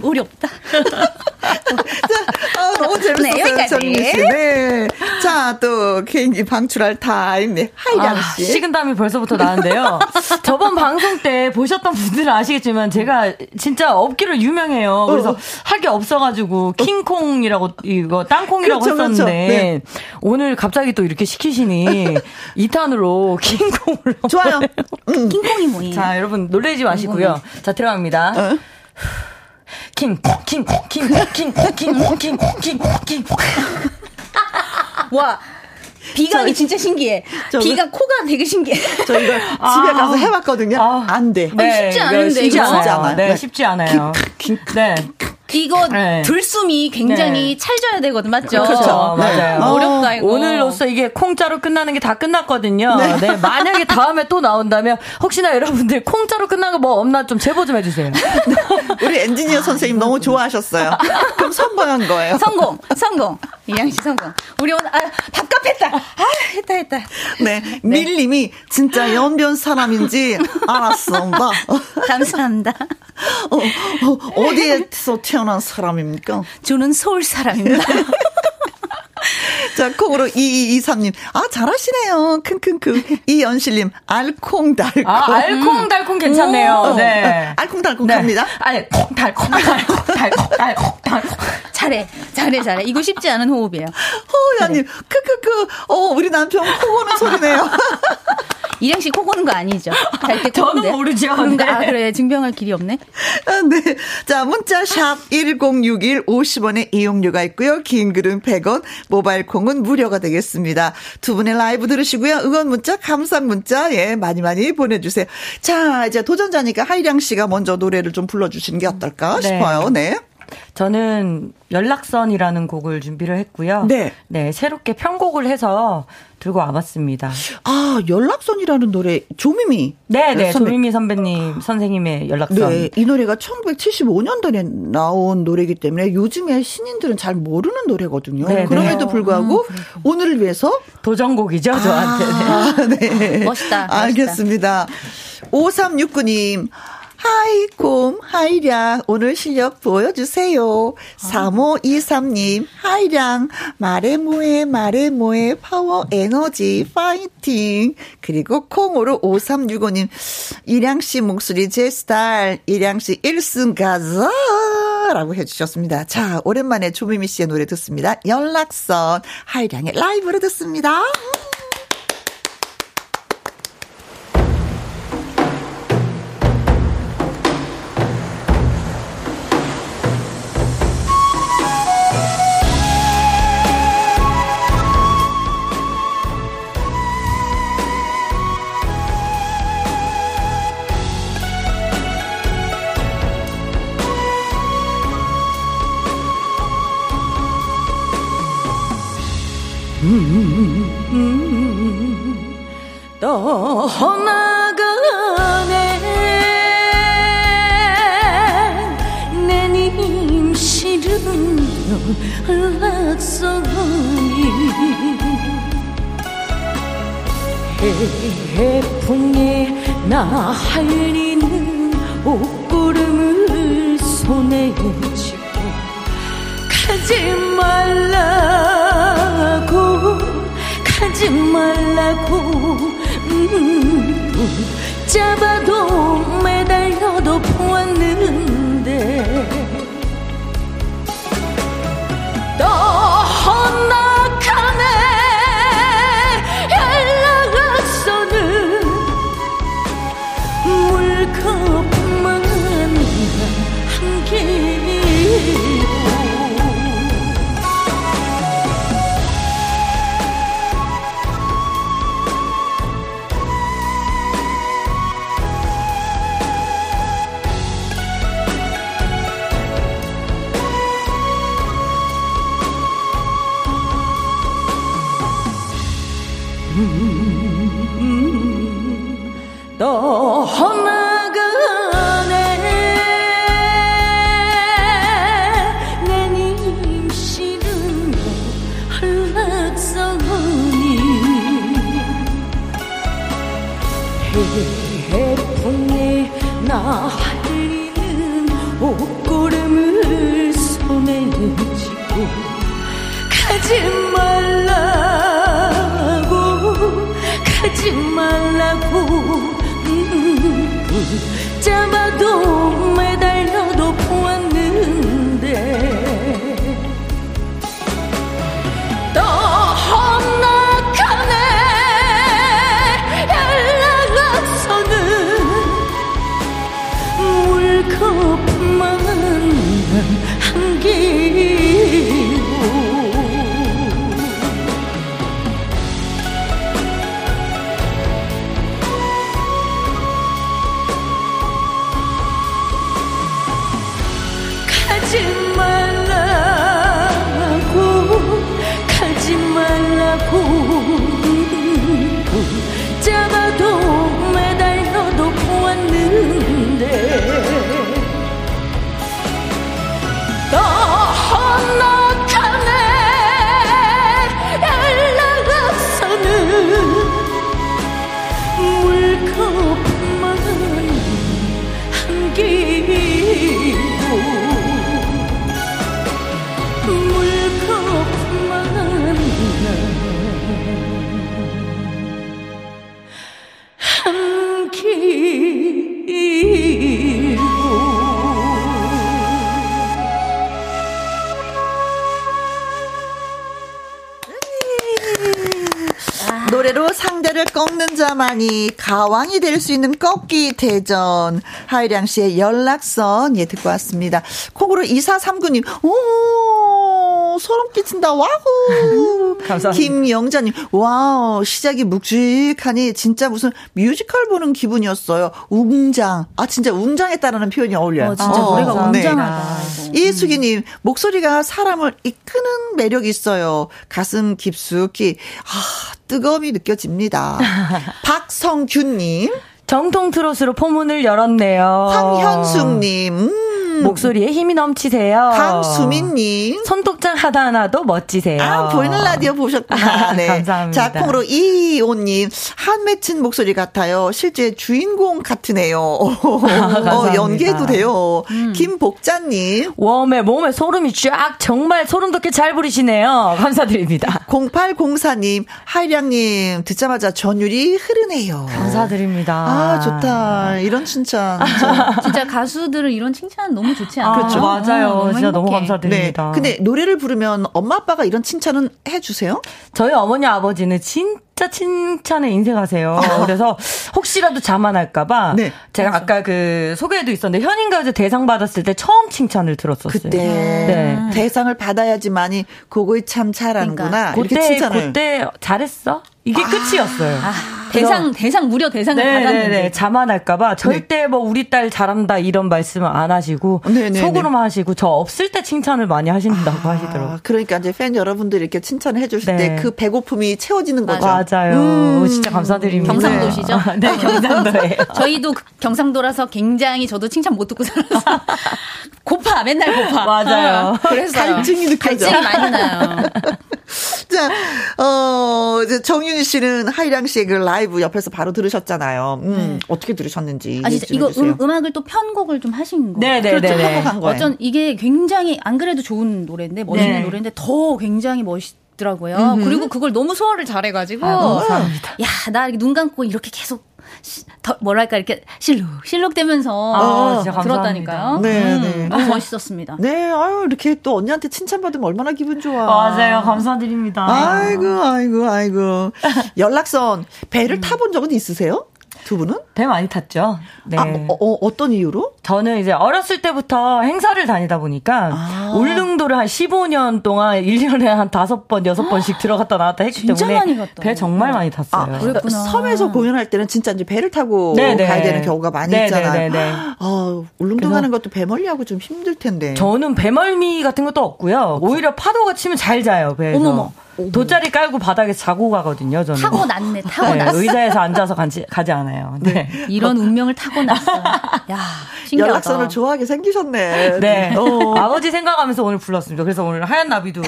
어렵다. 자, 아, 너무 재밌었어요, 정민 씨. 네. 자, 또 개인기 방출할 타임. 네. 하이량 아, 씨. 식은땀이 벌써부터 나는데요. 저번 방송 때 보셨던 분들은 아시겠지만 제가 진짜 업기로 유명해요. 그래서 어. 할 게 없어가지고 킹콩이라고 이거 땅콩이라고 그렇죠, 했었는데 그렇죠. 네. 오늘 갑자기 또 이렇게 시키시니 이 탄으로 킹콩을. 좋아요. 음. 킹콩이 뭐예요? 자, 여러분 놀라지 마시고요. 자, 들어갑니다. 어? 킹킹킹킹킹킹킹킹킹 와 비강이 진짜 신기해. 비강 코가 되게 신기해. 저 이거 아, 집에 가서 해봤거든요. 아, 안 돼. 네, 쉽지 않은데 쉽지 않아요. 네, 쉽지 않아요. 네. 이거 네. 들숨이 굉장히 네. 찰져야 되거든, 맞죠? 그렇죠. 네. 맞아요. 어, 어렵다 이거. 오늘로써 이게 콩자로 끝나는 게 다 끝났거든요. 네. 네. 만약에 다음에 또 나온다면 혹시나 여러분들 콩자로 끝난 거 뭐 없나 좀 제보 좀 해주세요. 우리 엔지니어 선생님 너무 좋아하셨어요. 그럼 성공한 거예요. 성공, 성공. 이양 씨 성공. 우리 오늘 아, 밥값 했다. 아, 했다 했다. 네, 네. 밀님이 진짜 연변 사람인지 알았어. 감사합니다. 어, 어, 어디에서 태어난 사람입니까? 저는 서울 사람입니다. 자, 콩으로 이이이삼 님. 아, 잘하시네요. 킁킁킁. 이연실님, 알콩달콩. 아, 알콩달콩 괜찮네요. 음. 네. 알콩달콩 네. 갑니다. 알콩달콩, 달콩달콩, 달콩달콩. 잘해, 잘해, 잘해. 이거 쉽지 않은 호흡이에요. 호우야님, 크크크. 어, 우리 남편 코 고는 소리네요. 이량 씨 코 고는 거 아니죠? 저는 모르죠. 그런가? 네. 아, 그래. 증명할 길이 없네. 아, 네. 자, 문자 샵 일공육일 오십 원의 이용료가 있고요. 긴 글은 백 원, 모바일 콩은 무료가 되겠습니다. 두 분의 라이브 들으시고요. 응원 문자, 감상 문자 예, 많이 많이 보내주세요. 자, 이제 도전자니까 하이량 씨가 먼저 노래를 좀 불러주시는 게 어떨까 네. 싶어요. 네. 저는 연락선이라는 곡을 준비를 했고요. 네. 네, 새롭게 편곡을 해서 들고 와봤습니다. 아, 연락선이라는 노래, 조미미. 네네, 선배. 조미미 선배님, 선생님의 연락선. 네, 이 노래가 천구백칠십오 년도에 나온 노래이기 때문에 요즘에 신인들은 잘 모르는 노래거든요. 네네. 그럼에도 불구하고 음, 오늘을 위해서. 도전곡이죠, 아, 저한테는. 네. 멋있다. 알겠습니다. 오삼육구 님. 하이곰 하이량 오늘 실력 보여주세요. 아. 삼오이삼 님 하이량 말해 뭐해 말해 뭐해 파워 에너지 파이팅. 그리고 콩으로 오삼육오 님 이량씨 목소리 제 스타일 이량씨 일 승 가자 라고 해주셨습니다. 자, 오랜만에 조미미 씨의 노래 듣습니다. 연락선 하이량의 라이브로 듣습니다. 떠나가네 내 임시름 연락선이 해풍에 나 할리는 옷구름을 손에 쥐고 가지 말라고 하지 말라고 음, 잡아도 매달려도 보았는데 떠나가네 연락선은 물컵만 한 길 떠나가네 내 임시는 연락선이 해풍에 나 흘리는 옷구름을 손에 쥐고 가지 말라고 가지 말라고 잡아도 매달려도 보았는데 떠나가네 연락선은 물컵만 한 길로 가지 말라고 가지 말라고 잡아도 매달려도 보았는데 떠나가네 연락선은 물컵만 한 길로 노래로 상대를 꺾는 자만이 가왕이 될 수 있는 꺾기 대전 하이량 씨의 연락선 예 듣고 왔습니다. 콩으로 이사삼구 님 오 소름 끼친다 와우 감사합니다. 김영자님 와우 시작이 묵직하니 진짜 무슨 뮤지컬 보는 기분이었어요. 웅장 아 진짜 웅장에 따르는 표현이 어울려요. 어, 진짜 어, 노래가 웅장하다. 네. 이수기님 목소리가 사람을 이끄는 매력이 있어요. 가슴 깊숙이 아 뜨거움이 느껴집니다. 박성균님. 정통 트롯으로 포문을 열었네요. 황현숙님. 음. 목소리에 힘이 넘치세요. 강수민님. 손톱장 하나하나도 멋지세요. 아, 보이는 라디오 보셨구나. 아, 네. 감사합니다. 작품으로 이이오님. 한 맺힌 목소리 같아요. 실제 주인공 같으네요. 아, 어, 연기해도 돼요. 음. 김복자님. 웜에 몸에 소름이 쫙 정말 소름 돋게 잘 부리시네요. 감사드립니다. 공팔공사님. 하이량님. 듣자마자 전율이 흐르네요. 감사드립니다. 아, 좋다. 이런 칭찬. 진짜, 진짜 가수들은 이런 칭찬은 너무 좋지 않아요? 아, 그렇죠. 맞아요. 너무 진짜 행복해. 너무 감사드립니다. 네. 근데 노래를 부르면 엄마 아빠가 이런 칭찬은 해주세요? 저희 어머니 아버지는 진짜 진짜 칭찬에 인색하세요. 그래서 혹시라도 자만할까봐 네. 제가 그렇죠. 아까 그 소개도 있었는데 현인가요제 대상 받았을 때 처음 칭찬을 들었었어요. 그때 네. 대상을 받아야지만이 곡을 참 잘하는구나. 그러니까. 이렇게 칭찬을. 그때 잘했어. 이게 아~ 끝이었어요. 아~ 대상 대상 무려 대상을 네네네. 받았는데 자만할까봐 절대 네. 뭐 우리 딸 잘한다 이런 말씀을 안 하시고 네네네. 속으로만 하시고 저 없을 때 칭찬을 많이 하신다고 아~ 하시더라고요. 그러니까 이제 팬 여러분들이 이렇게 칭찬을 해주실 네. 때 그 배고픔이 채워지는 거죠. 맞아요. 음~ 진짜 감사드립니다. 경상도시죠? 네, 경상도예요. 저희도 경상도라서 굉장히 저도 칭찬 못 듣고 살아서 고파 맨날 고파. 맞아요. 그래서 갈증이 느껴져. 갈증이 많이 나요. 자, 어 이제 정윤 씨는 하이량 씨의 그 라이브 옆에서 바로 들으셨잖아요. 음, 음. 어떻게 들으셨는지. 아, 진짜 이거 음, 음악을 또 편곡을 좀 하신 거예요. 네, 네, 네. 편곡한 거예요. 어쩐 이게 굉장히 안 그래도 좋은 노래인데 멋있는 네. 노래인데 더 굉장히 멋있. 더라고요. 그리고 그걸 너무 소화를 잘해가지고 아, 야, 나 눈 감고 이렇게 계속 시, 더, 뭐랄까 이렇게 실룩 실룩 되면서 아, 아, 들었다니까요. 네, 음, 네. 너무 멋있었습니다. 네, 아유 이렇게 또 언니한테 칭찬받으면 얼마나 기분 좋아. 맞아요, 감사드립니다. 아이고, 아이고, 아이고. 연락선 배를 음. 타본 적은 있으세요? 두 분은? 배 많이 탔죠. 네. 아, 어, 어, 어떤 이유로? 저는 이제 어렸을 때부터 행사를 다니다 보니까 아. 울릉도를 한 십오 년 동안 일 년에 한 다섯 번, 여섯 번씩 들어갔다 나왔다 했기 진짜 때문에 많이 갔다. 배 정말 많이 탔어요. 아, 그랬구나. 섬에서 공연할 때는 진짜 이제 배를 타고 네네. 가야 되는 경우가 많이 네네. 있잖아요. 네네. 아, 울릉도 가는 것도 배멀미하고 좀 힘들 텐데. 저는 배멀미 같은 것도 없고요. 오히려 파도가 치면 잘 자요, 배에서. 어머머. 돗자리 깔고 바닥에 자고 가거든요. 저는 타고났네. 타고났어. 네, 의자에서 앉아서 가지, 가지 않아요. 네. 이런 운명을 타고났어요. 야, 신기하다. 연락선을 좋아하게 생기셨네. 네. 어. 아버지 생각하면서 오늘 불렀습니다. 그래서 오늘 하얀 나비도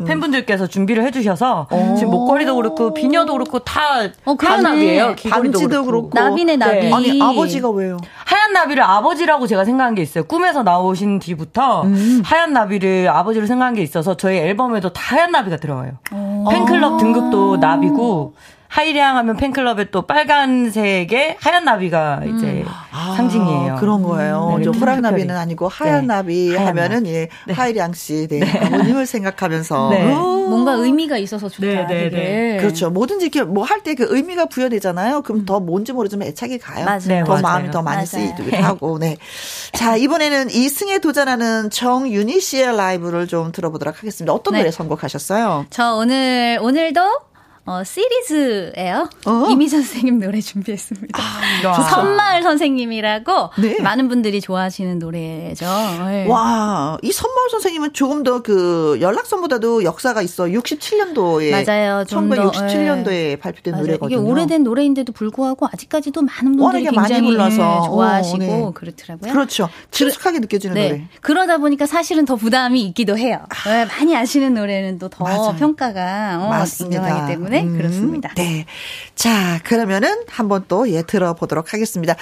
음. 팬분들께서 준비를 해주셔서 어. 지금 목걸이도 그렇고 비녀도 그렇고 다 어, 그런 나비예요. 반지도 그렇고. 그렇고 나비네 나비. 네. 아니 아버지가 왜요? 하얀 나비를 아버지라고 제가 생각한 게 있어요. 꿈에서 나오신 뒤부터 음. 하얀 나비를 아버지로 생각한 게 있어서 저희 앨범에도 다 하얀 나비가 들어가요. 팬클럽 아~ 등급도 나비고 하이량 하면 팬클럽에 또 빨간색의 하얀 나비가 이제 음. 상징이에요. 아, 그런 거예요. 네, 호랑 나비는 아니고 하얀 네. 나비 하얀 하면은 예, 네. 하이량 씨 네. 네. 아버님을 생각하면서 네. 뭔가 의미가 있어서 좋다. 네, 네, 네. 그렇죠. 뭐든지 이렇게 뭐 할 때 그 의미가 부여되잖아요. 그럼 음. 더 뭔지 모르지만 애착이 가요. 맞아요. 네, 더 맞아요. 마음이 더 많이 쓰이기도 하고. 네. 자, 이번에는 이승에 도전하는 정윤희 씨의 라이브를 좀 들어보도록 하겠습니다. 어떤 네. 노래 선곡하셨어요? 저 오늘 오늘도 어 시리즈예요. 어? 이미 선생님 노래 준비했습니다. 아, 선마을 선생님이라고 네. 많은 분들이 좋아하시는 노래죠. 네. 와, 이 선마을 선생님은 조금 더 그 연락선보다도 역사가 있어. 육십칠 년도에 맞아요. 좀 천구백육십칠 년도에 더, 네. 발표된 맞아요. 노래거든요. 이게 오래된 노래인데도 불구하고 아직까지도 많은 분들이 굉장히 많이 불러서 좋아하시고 오, 네. 그렇더라고요. 그렇죠. 친숙하게 느껴지는 네. 노래. 그러다 보니까 사실은 더 부담이 있기도 해요. 아. 네. 많이 아시는 노래는 또 더 평가가 어, 맞습니다. 때문에. 네, 그렇습니다. 음, 네. 자, 그러면은 한번 또 예, 들어보도록 하겠습니다.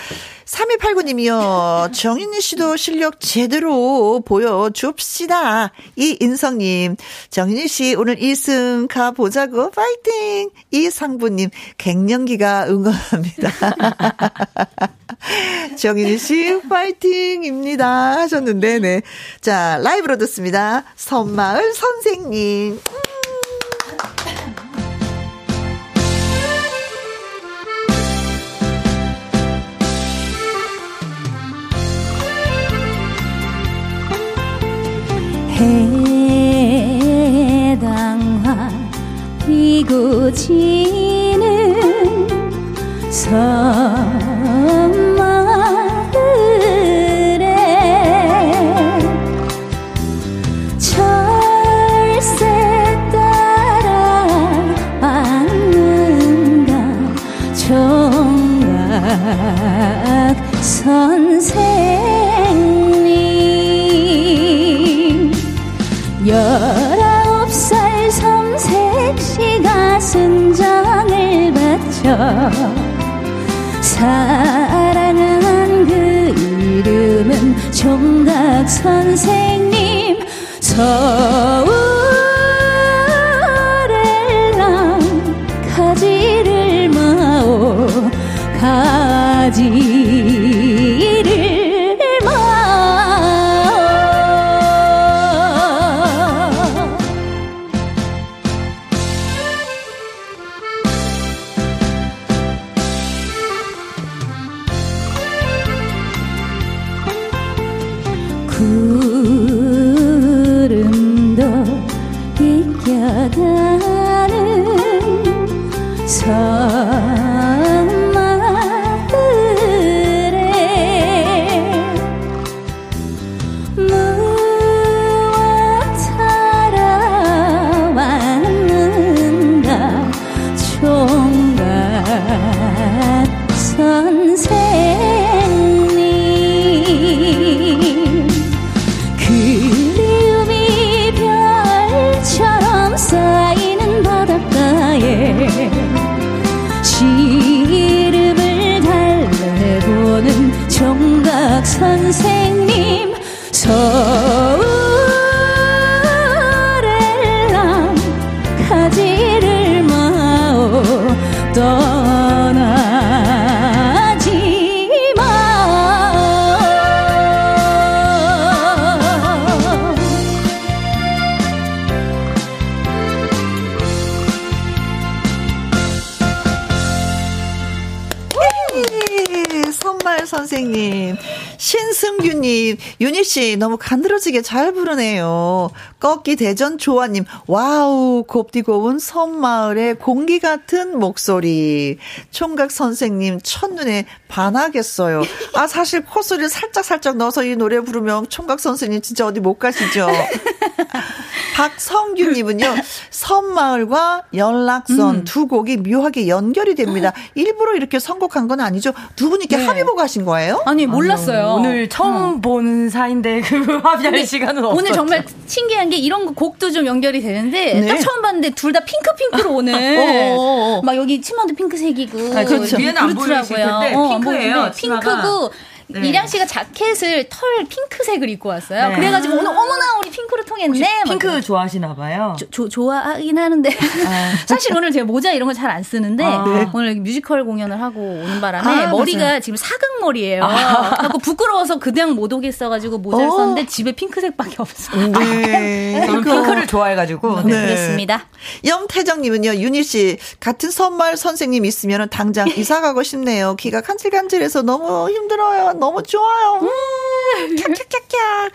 삼이팔구님이요. 정인희 씨도 실력 제대로 보여줍시다. 이인성님. 정인희 씨 오늘 이승 가보자고 파이팅. 이상부님. 갱년기가 응원합니다. 정인희 씨 파이팅입니다 하셨는데 네. 자, 라이브로 듣습니다. 섬마을 선생님. 해당화 피고 지는 섬마을에 철새 따라 앉는가 총각 선생님 총각 선생님 서울엘랑 가지를 마오 가지를 마오. 구름도 비껴가는 섬마을에 무엇하러 왔는가 총각 선생님. 그리움이 별처럼 쌓이는 바닷가에 시름을 달래보는 총각 선생님 서울엘랑 가지를 마오 떠나지 마. 예, 선말 선생님, 신승규님, 유니씨 너무 간드러지게 잘 부르네요. 꺾기 대전 조아님, 와우, 곱디고운 섬마을의 공기 같은 목소리. 총각 선생님, 첫눈에 반하겠어요. 아, 사실 콧소리를 살짝살짝 넣어서 이 노래 부르면 총각 선생님 진짜 어디 못 가시죠. 박성규님은요, 섬마을과 연락선 음. 두 곡이 묘하게 연결이 됩니다. 일부러 이렇게 선곡한 건 아니죠? 두 분이 이렇게 네. 합의 보고 하신 거예요? 아니, 몰랐어요. 오늘 처음 음. 본 사이인데 그 합의할 시간은 없었죠. 오늘 정말 신기한 게 이런 곡도 좀 연결이 되는데 네. 딱 처음 봤는데 둘 다 핑크핑크로 오늘 막 여기 치마도 핑크색이고. 아, 그렇죠. 뒤에는 안 보이실 텐데 어, 핑크예요. 핑크고. 네. 이량 씨가 자켓을 털 핑크색을 입고 왔어요. 네. 그래가지고 오늘 어머나 우리 핑크로 통했네. 핑크 맞아요. 좋아하시나 봐요. 조, 조, 좋아하긴 하는데 아. 사실 오늘 제가 모자 이런 걸 잘 안 쓰는데 아. 네. 오늘 뮤지컬 공연을 하고 오는 바람에 아, 머리가 맞아요. 지금 사각머리예요. 아. 그래서 부끄러워서 그냥 못 오겠어가지고 모자를 어. 썼는데 집에 핑크색밖에 없어요. 네. 아, 저는 핑크를 좋아해가지고 네. 네. 그렇습니다. 염태정님은요, 윤희 씨 같은 선말 선생님 있으면 당장 이사 가고 싶네요. 귀가 간질간질해서 너무 힘들어요. 너무 좋아요. 음, 캬캬캬캬.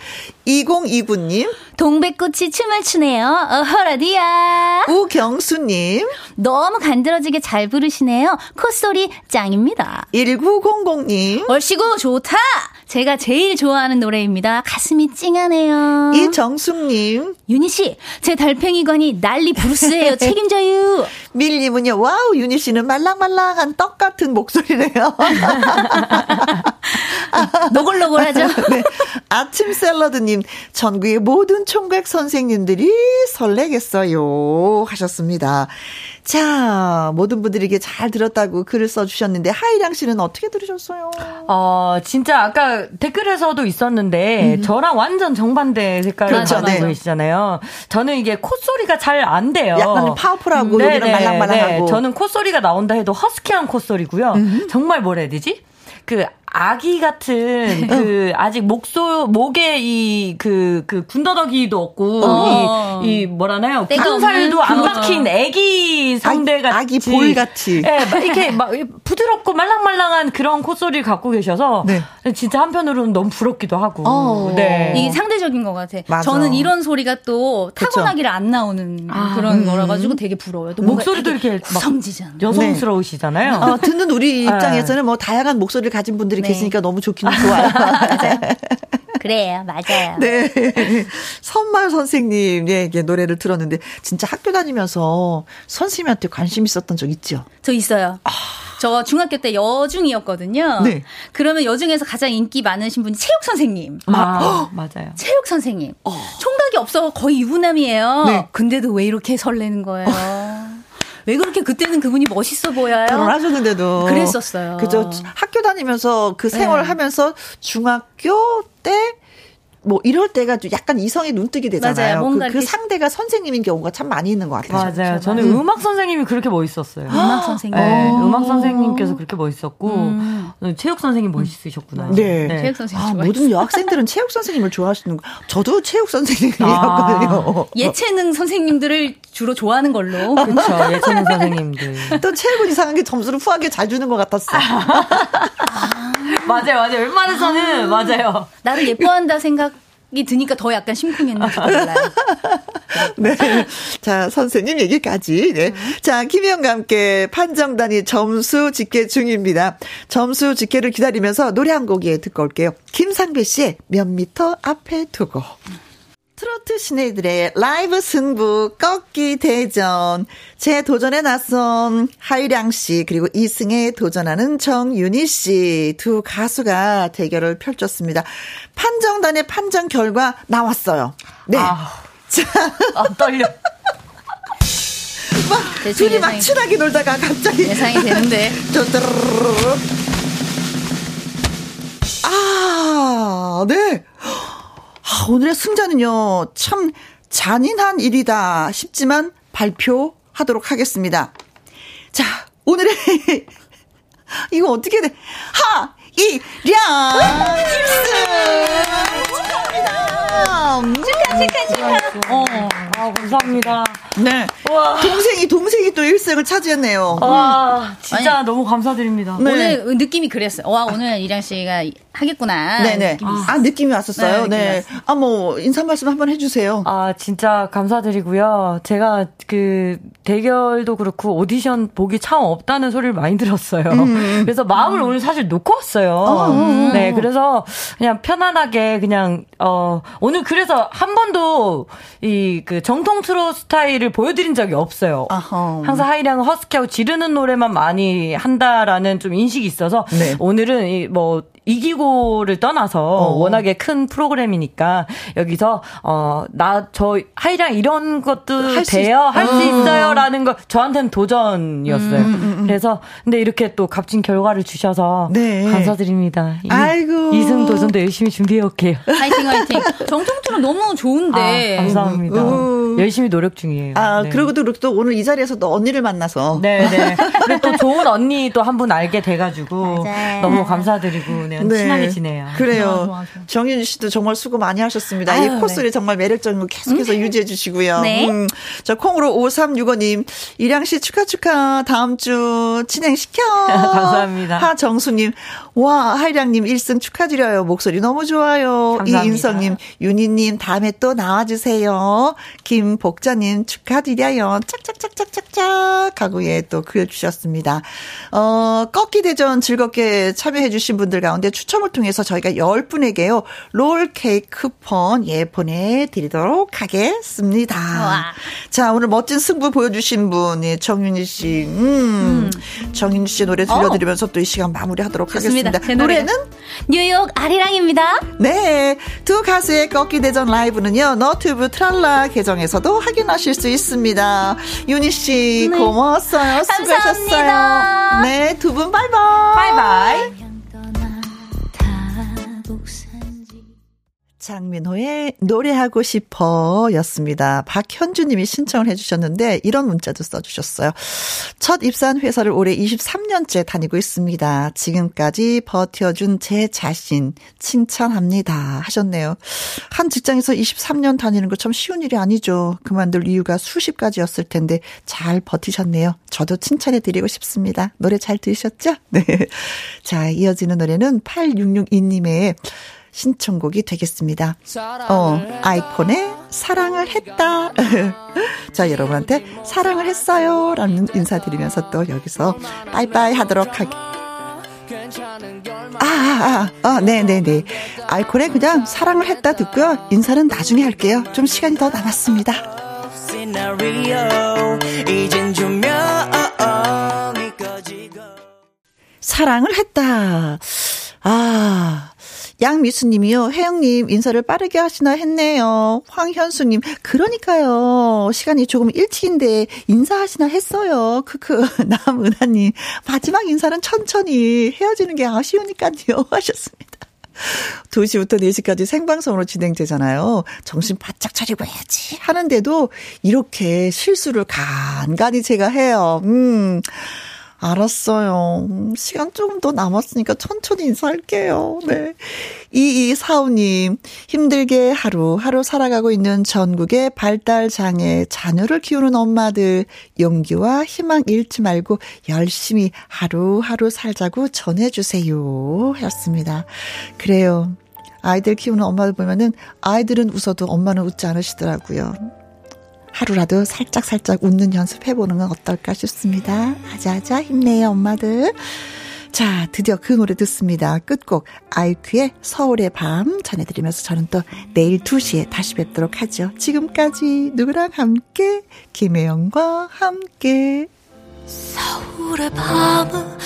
이공이구 님. 동백꽃이 춤을 추네요. 어허라디야. 우경수님. 너무 간드러지게 잘 부르시네요. 콧소리 짱입니다. 일구공공 님. 얼씨구 좋다. 제가 제일 좋아하는 노래입니다. 가슴이 찡하네요. 이정숙님. 유니씨, 제 달팽이관이 난리 부르스예요. 책임져요. 밀님은요, 와우, 유니씨는 말랑말랑한 떡 같은 목소리네요. 노골노골하죠. 네. 아침 샐러드님, 전국의 모든 총각 선생님들이 설레겠어요 하셨습니다. 자, 모든 분들에게 잘 들었다고 글을 써주셨는데 하이량 씨는 어떻게 들으셨어요? 어, 진짜 아까 댓글에서도 있었는데 음. 저랑 완전 정반대 색깔을 가지고 그렇죠, 계시잖아요. 네. 저는 이게 콧소리가 잘 안 돼요. 약간 파워풀하고 음, 여기는 말랑말랑하고. 저는 콧소리가 나온다 해도 허스키한 콧소리고요. 음. 정말 뭐라 해야 되지? 그 아기 같은 그 아직 목소 목에 이 그 그 군더더기도 없고 어. 이, 이 뭐라나요, 군살도 안 박힌 아기 상대같이 아기 볼같이 예, 막 이렇게 막 부드럽고 말랑말랑한 그런 콧소리를 갖고 계셔서 네. 진짜 한편으로는 너무 부럽기도 하고 어. 네. 이게 상대적인 것 같아. 맞아. 저는 이런 소리가 또 타고나기를 안 나오는 아. 그런 음. 거라 가지고 되게 부러워요. 또 목소리도 이렇게 구성지잖아요. 여성스러우시잖아요. 네. 어, 듣는 우리 입장에서는 뭐 다양한 목소리를 가진 분들이 네. 계시니까 너무 좋기는 좋아요. 그래요, 맞아요. 네, 선말 선생님의 노래를 들었는데 진짜 학교 다니면서 선생님한테 관심 있었던 적 있죠? 저 있어요. 아. 저 중학교 때 여중이었거든요. 네. 그러면 여중에서 가장 인기 많으신 분이 체육 선생님. 아, 맞아요. 체육 선생님. 어. 총각이 없어 거의 유부남이에요. 네. 근데도 왜 이렇게 설레는 거예요? 어. 왜 그렇게 그때는 그분이 멋있어 보여요? 결혼하셨는데도. 그랬었어요. 그죠. 학교 다니면서 그 생활을 네. 하면서 중학교 때 뭐 이럴 때가 좀 약간 이성의 눈뜨기 되잖아요. 맞아요. 뭔가 그, 그 상대가 선생님인 경우가 참 많이 있는 것 같아요. 맞아요. 저는 음. 음악 선생님이 그렇게 멋있었어요. 음악 선생님. 네, 음악 선생님께서 그렇게 멋있었고 음. 체육 선생님 멋있으셨구나. 네. 네. 체육 선생님. 아, 모든 여학생들은 체육 선생님을 좋아하시는 거. 저도 체육 선생님이었거든요. 아. 예체능 선생님들을 주로 좋아하는 걸로. 그렇죠. 예체능 선생님들. 또 체육은 이상한 게 점수를 후하게 잘 주는 것 같았어. 맞아요, 맞아요. 웬만해서는 아, 맞아요. 나를 예뻐한다 생각이 드니까 더 약간 심쿵했는지 몰라요. 네. 자, 선생님 얘기까지. 네. 자, 김희영과 함께 판정단이 점수 집계 중입니다. 점수 집계를 기다리면서 노래 한 곡에 듣고 올게요. 김상배 씨의 몇 미터 앞에 두고. 트로트 신예들의 라이브 승부 꺾기 대전. 제 도전에 나선 하유량 씨 그리고 이승에 도전하는 정윤희 씨 두 가수가 대결을 펼쳤습니다. 판정단의 판정 결과 나왔어요. 네. 아, 자, 아, 떨려. 막 둘이 예상이, 막 친하게 놀다가 갑자기 예상이 되는데. 아, 네. 아, 오늘의 승자는요, 참 잔인한 일이다 싶지만 발표하도록 하겠습니다. 자, 오늘의 이거 어떻게 돼? 하이량 입승! 축하, 축하, 축하. 어, 아, 감사합니다. 네. 우와. 동생이, 동생이 또 일 승을 차지했네요. 와, 진짜 아니, 너무 감사드립니다. 네. 오늘 느낌이 그랬어요. 와, 오늘 이량 씨가 하겠구나. 네네. 느낌이 아, 아, 느낌이 왔었어요. 네. 네. 느낌이 아, 뭐, 인사 말씀 한번 해주세요. 아, 진짜 감사드리고요. 제가 그 대결도 그렇고 오디션 보기 참 없다는 소리를 많이 들었어요. 음. 그래서 마음을 음. 오늘 사실 놓고 왔어요. 어, 음. 네. 그래서 그냥 편안하게 그냥, 어, 오늘 그래서 한 번도 이 그 정통 트롯 스타일을 보여드린 적이 없어요. 아하. 항상 하이량은 허스키하고 지르는 노래만 많이 한다라는 좀 인식이 있어서 네. 오늘은 이 뭐 이기고를 떠나서 어. 워낙에 큰 프로그램이니까 여기서 어, 나 저 하이량 이런 것도 할 돼요 할 수 있어요라는 거 저한테는 도전이었어요. 음, 음, 음. 그래서 근데 이렇게 또 값진 결과를 주셔서 네. 감사드립니다. 이, 아이고 이승 도전도 열심히 준비해 올게요. 화이팅 화이팅. 정통처럼 너무 좋은데. 아, 감사합니다. 음. 열심히 노력 중이에요. 아 네. 그리고 또 오늘 이 자리에서 또 언니를 만나서 네네. 그리고 또 좋은 언니 또 한 분 알게 돼가지고 맞아요. 너무 감사드리고. 네. 네. 친하게 지내요. 그래요. 정윤주 씨도 정말 수고 많이 하셨습니다. 아유, 이 코스를 네. 정말 매력적인 거 계속해서 음. 유지해 주시고요. 네. 음. 저 콩으로 오삼육오 님 이량 씨 축하 축하 다음 주 진행시켜. 감사합니다. 하정수님 와 하이량님 일 승 축하드려요. 목소리 너무 좋아요. 감사합니다. 이인성님 윤희님 다음에 또 나와주세요. 김복자님 축하드려요. 짝짝짝짝짝짝 가구에 또 그려주셨습니다. 어, 꺾기 대전 즐겁게 참여해 주신 분들 가운데 추첨을 통해서 저희가 열 분에게요 롤케이크 쿠폰 예 보내드리도록 하겠습니다. 우와. 자 오늘 멋진 승부 보여주신 분 예, 정윤희 씨 음, 음. 정윤희 씨 노래 들려드리면서 또 이 시간 마무리하도록 좋습니다. 하겠습니다. 노래는 뉴욕 아리랑입니다. 네 두 가수의 꺾기 대전 라이브는요 너튜브 트랄라 계정에서도 확인하실 수 있습니다. 윤희 씨 네. 고마웠어요. 수고하셨어요. 네 두 분 바이바이 바이바이. 장민호의 노래하고 싶어 였습니다. 박현주님이 신청을 해주셨는데 이런 문자도 써주셨어요. 첫 입사한 회사를 올해 이십삼 년째 다니고 있습니다. 지금까지 버텨준 제 자신 칭찬합니다 하셨네요. 한 직장에서 이십삼 년 다니는 거 참 쉬운 일이 아니죠. 그만둘 이유가 수십 가지였을 텐데 잘 버티셨네요. 저도 칭찬해드리고 싶습니다. 노래 잘 들으셨죠? 네. 자 이어지는 노래는 팔육육이 님의 신청곡이 되겠습니다. 어, 아이콘의 사랑을 했다. 자, 여러분한테 사랑을 했어요. 라는 인사드리면서 또 여기서 빠이빠이 하도록 하게. 아, 아, 아, 아, 네네네. 아이콘의 그냥 사랑을 했다 듣고요. 인사는 나중에 할게요. 좀 시간이 더 남았습니다. 이젠 좀 명이 꺼지고. 사랑을 했다. 아. 양미수님이요. 혜영님 인사를 빠르게 하시나 했네요. 황현수님 그러니까요. 시간이 조금 일찍인데 인사하시나 했어요. 크크. 남은하님 마지막 인사는 천천히 헤어지는 게 아쉬우니까요 하셨습니다. 두 시부터 네 시까지 생방송으로 진행되잖아요. 정신 바짝 차리고 해야지 하는데도 이렇게 실수를 간간히 제가 해요. 음, 알았어요. 시간 조금 더 남았으니까 천천히 인사할게요. 네. 이이사오님, 힘들게 하루하루 살아가고 있는 전국의 발달장애 자녀를 키우는 엄마들, 용기와 희망 잃지 말고 열심히 하루하루 살자고 전해주세요 하셨습니다. 그래요. 아이들 키우는 엄마들 보면은 아이들은 웃어도 엄마는 웃지 않으시더라고요. 하루라도 살짝살짝 웃는 연습해보는 건 어떨까 싶습니다. 아자아자 힘내요 엄마들. 자, 드디어 그 노래 듣습니다. 끝곡 아이큐의 서울의 밤 전해드리면서 저는 또 내일 두 시에 다시 뵙도록 하죠. 지금까지 누구랑 함께, 김혜영과 함께. 서울의 밤은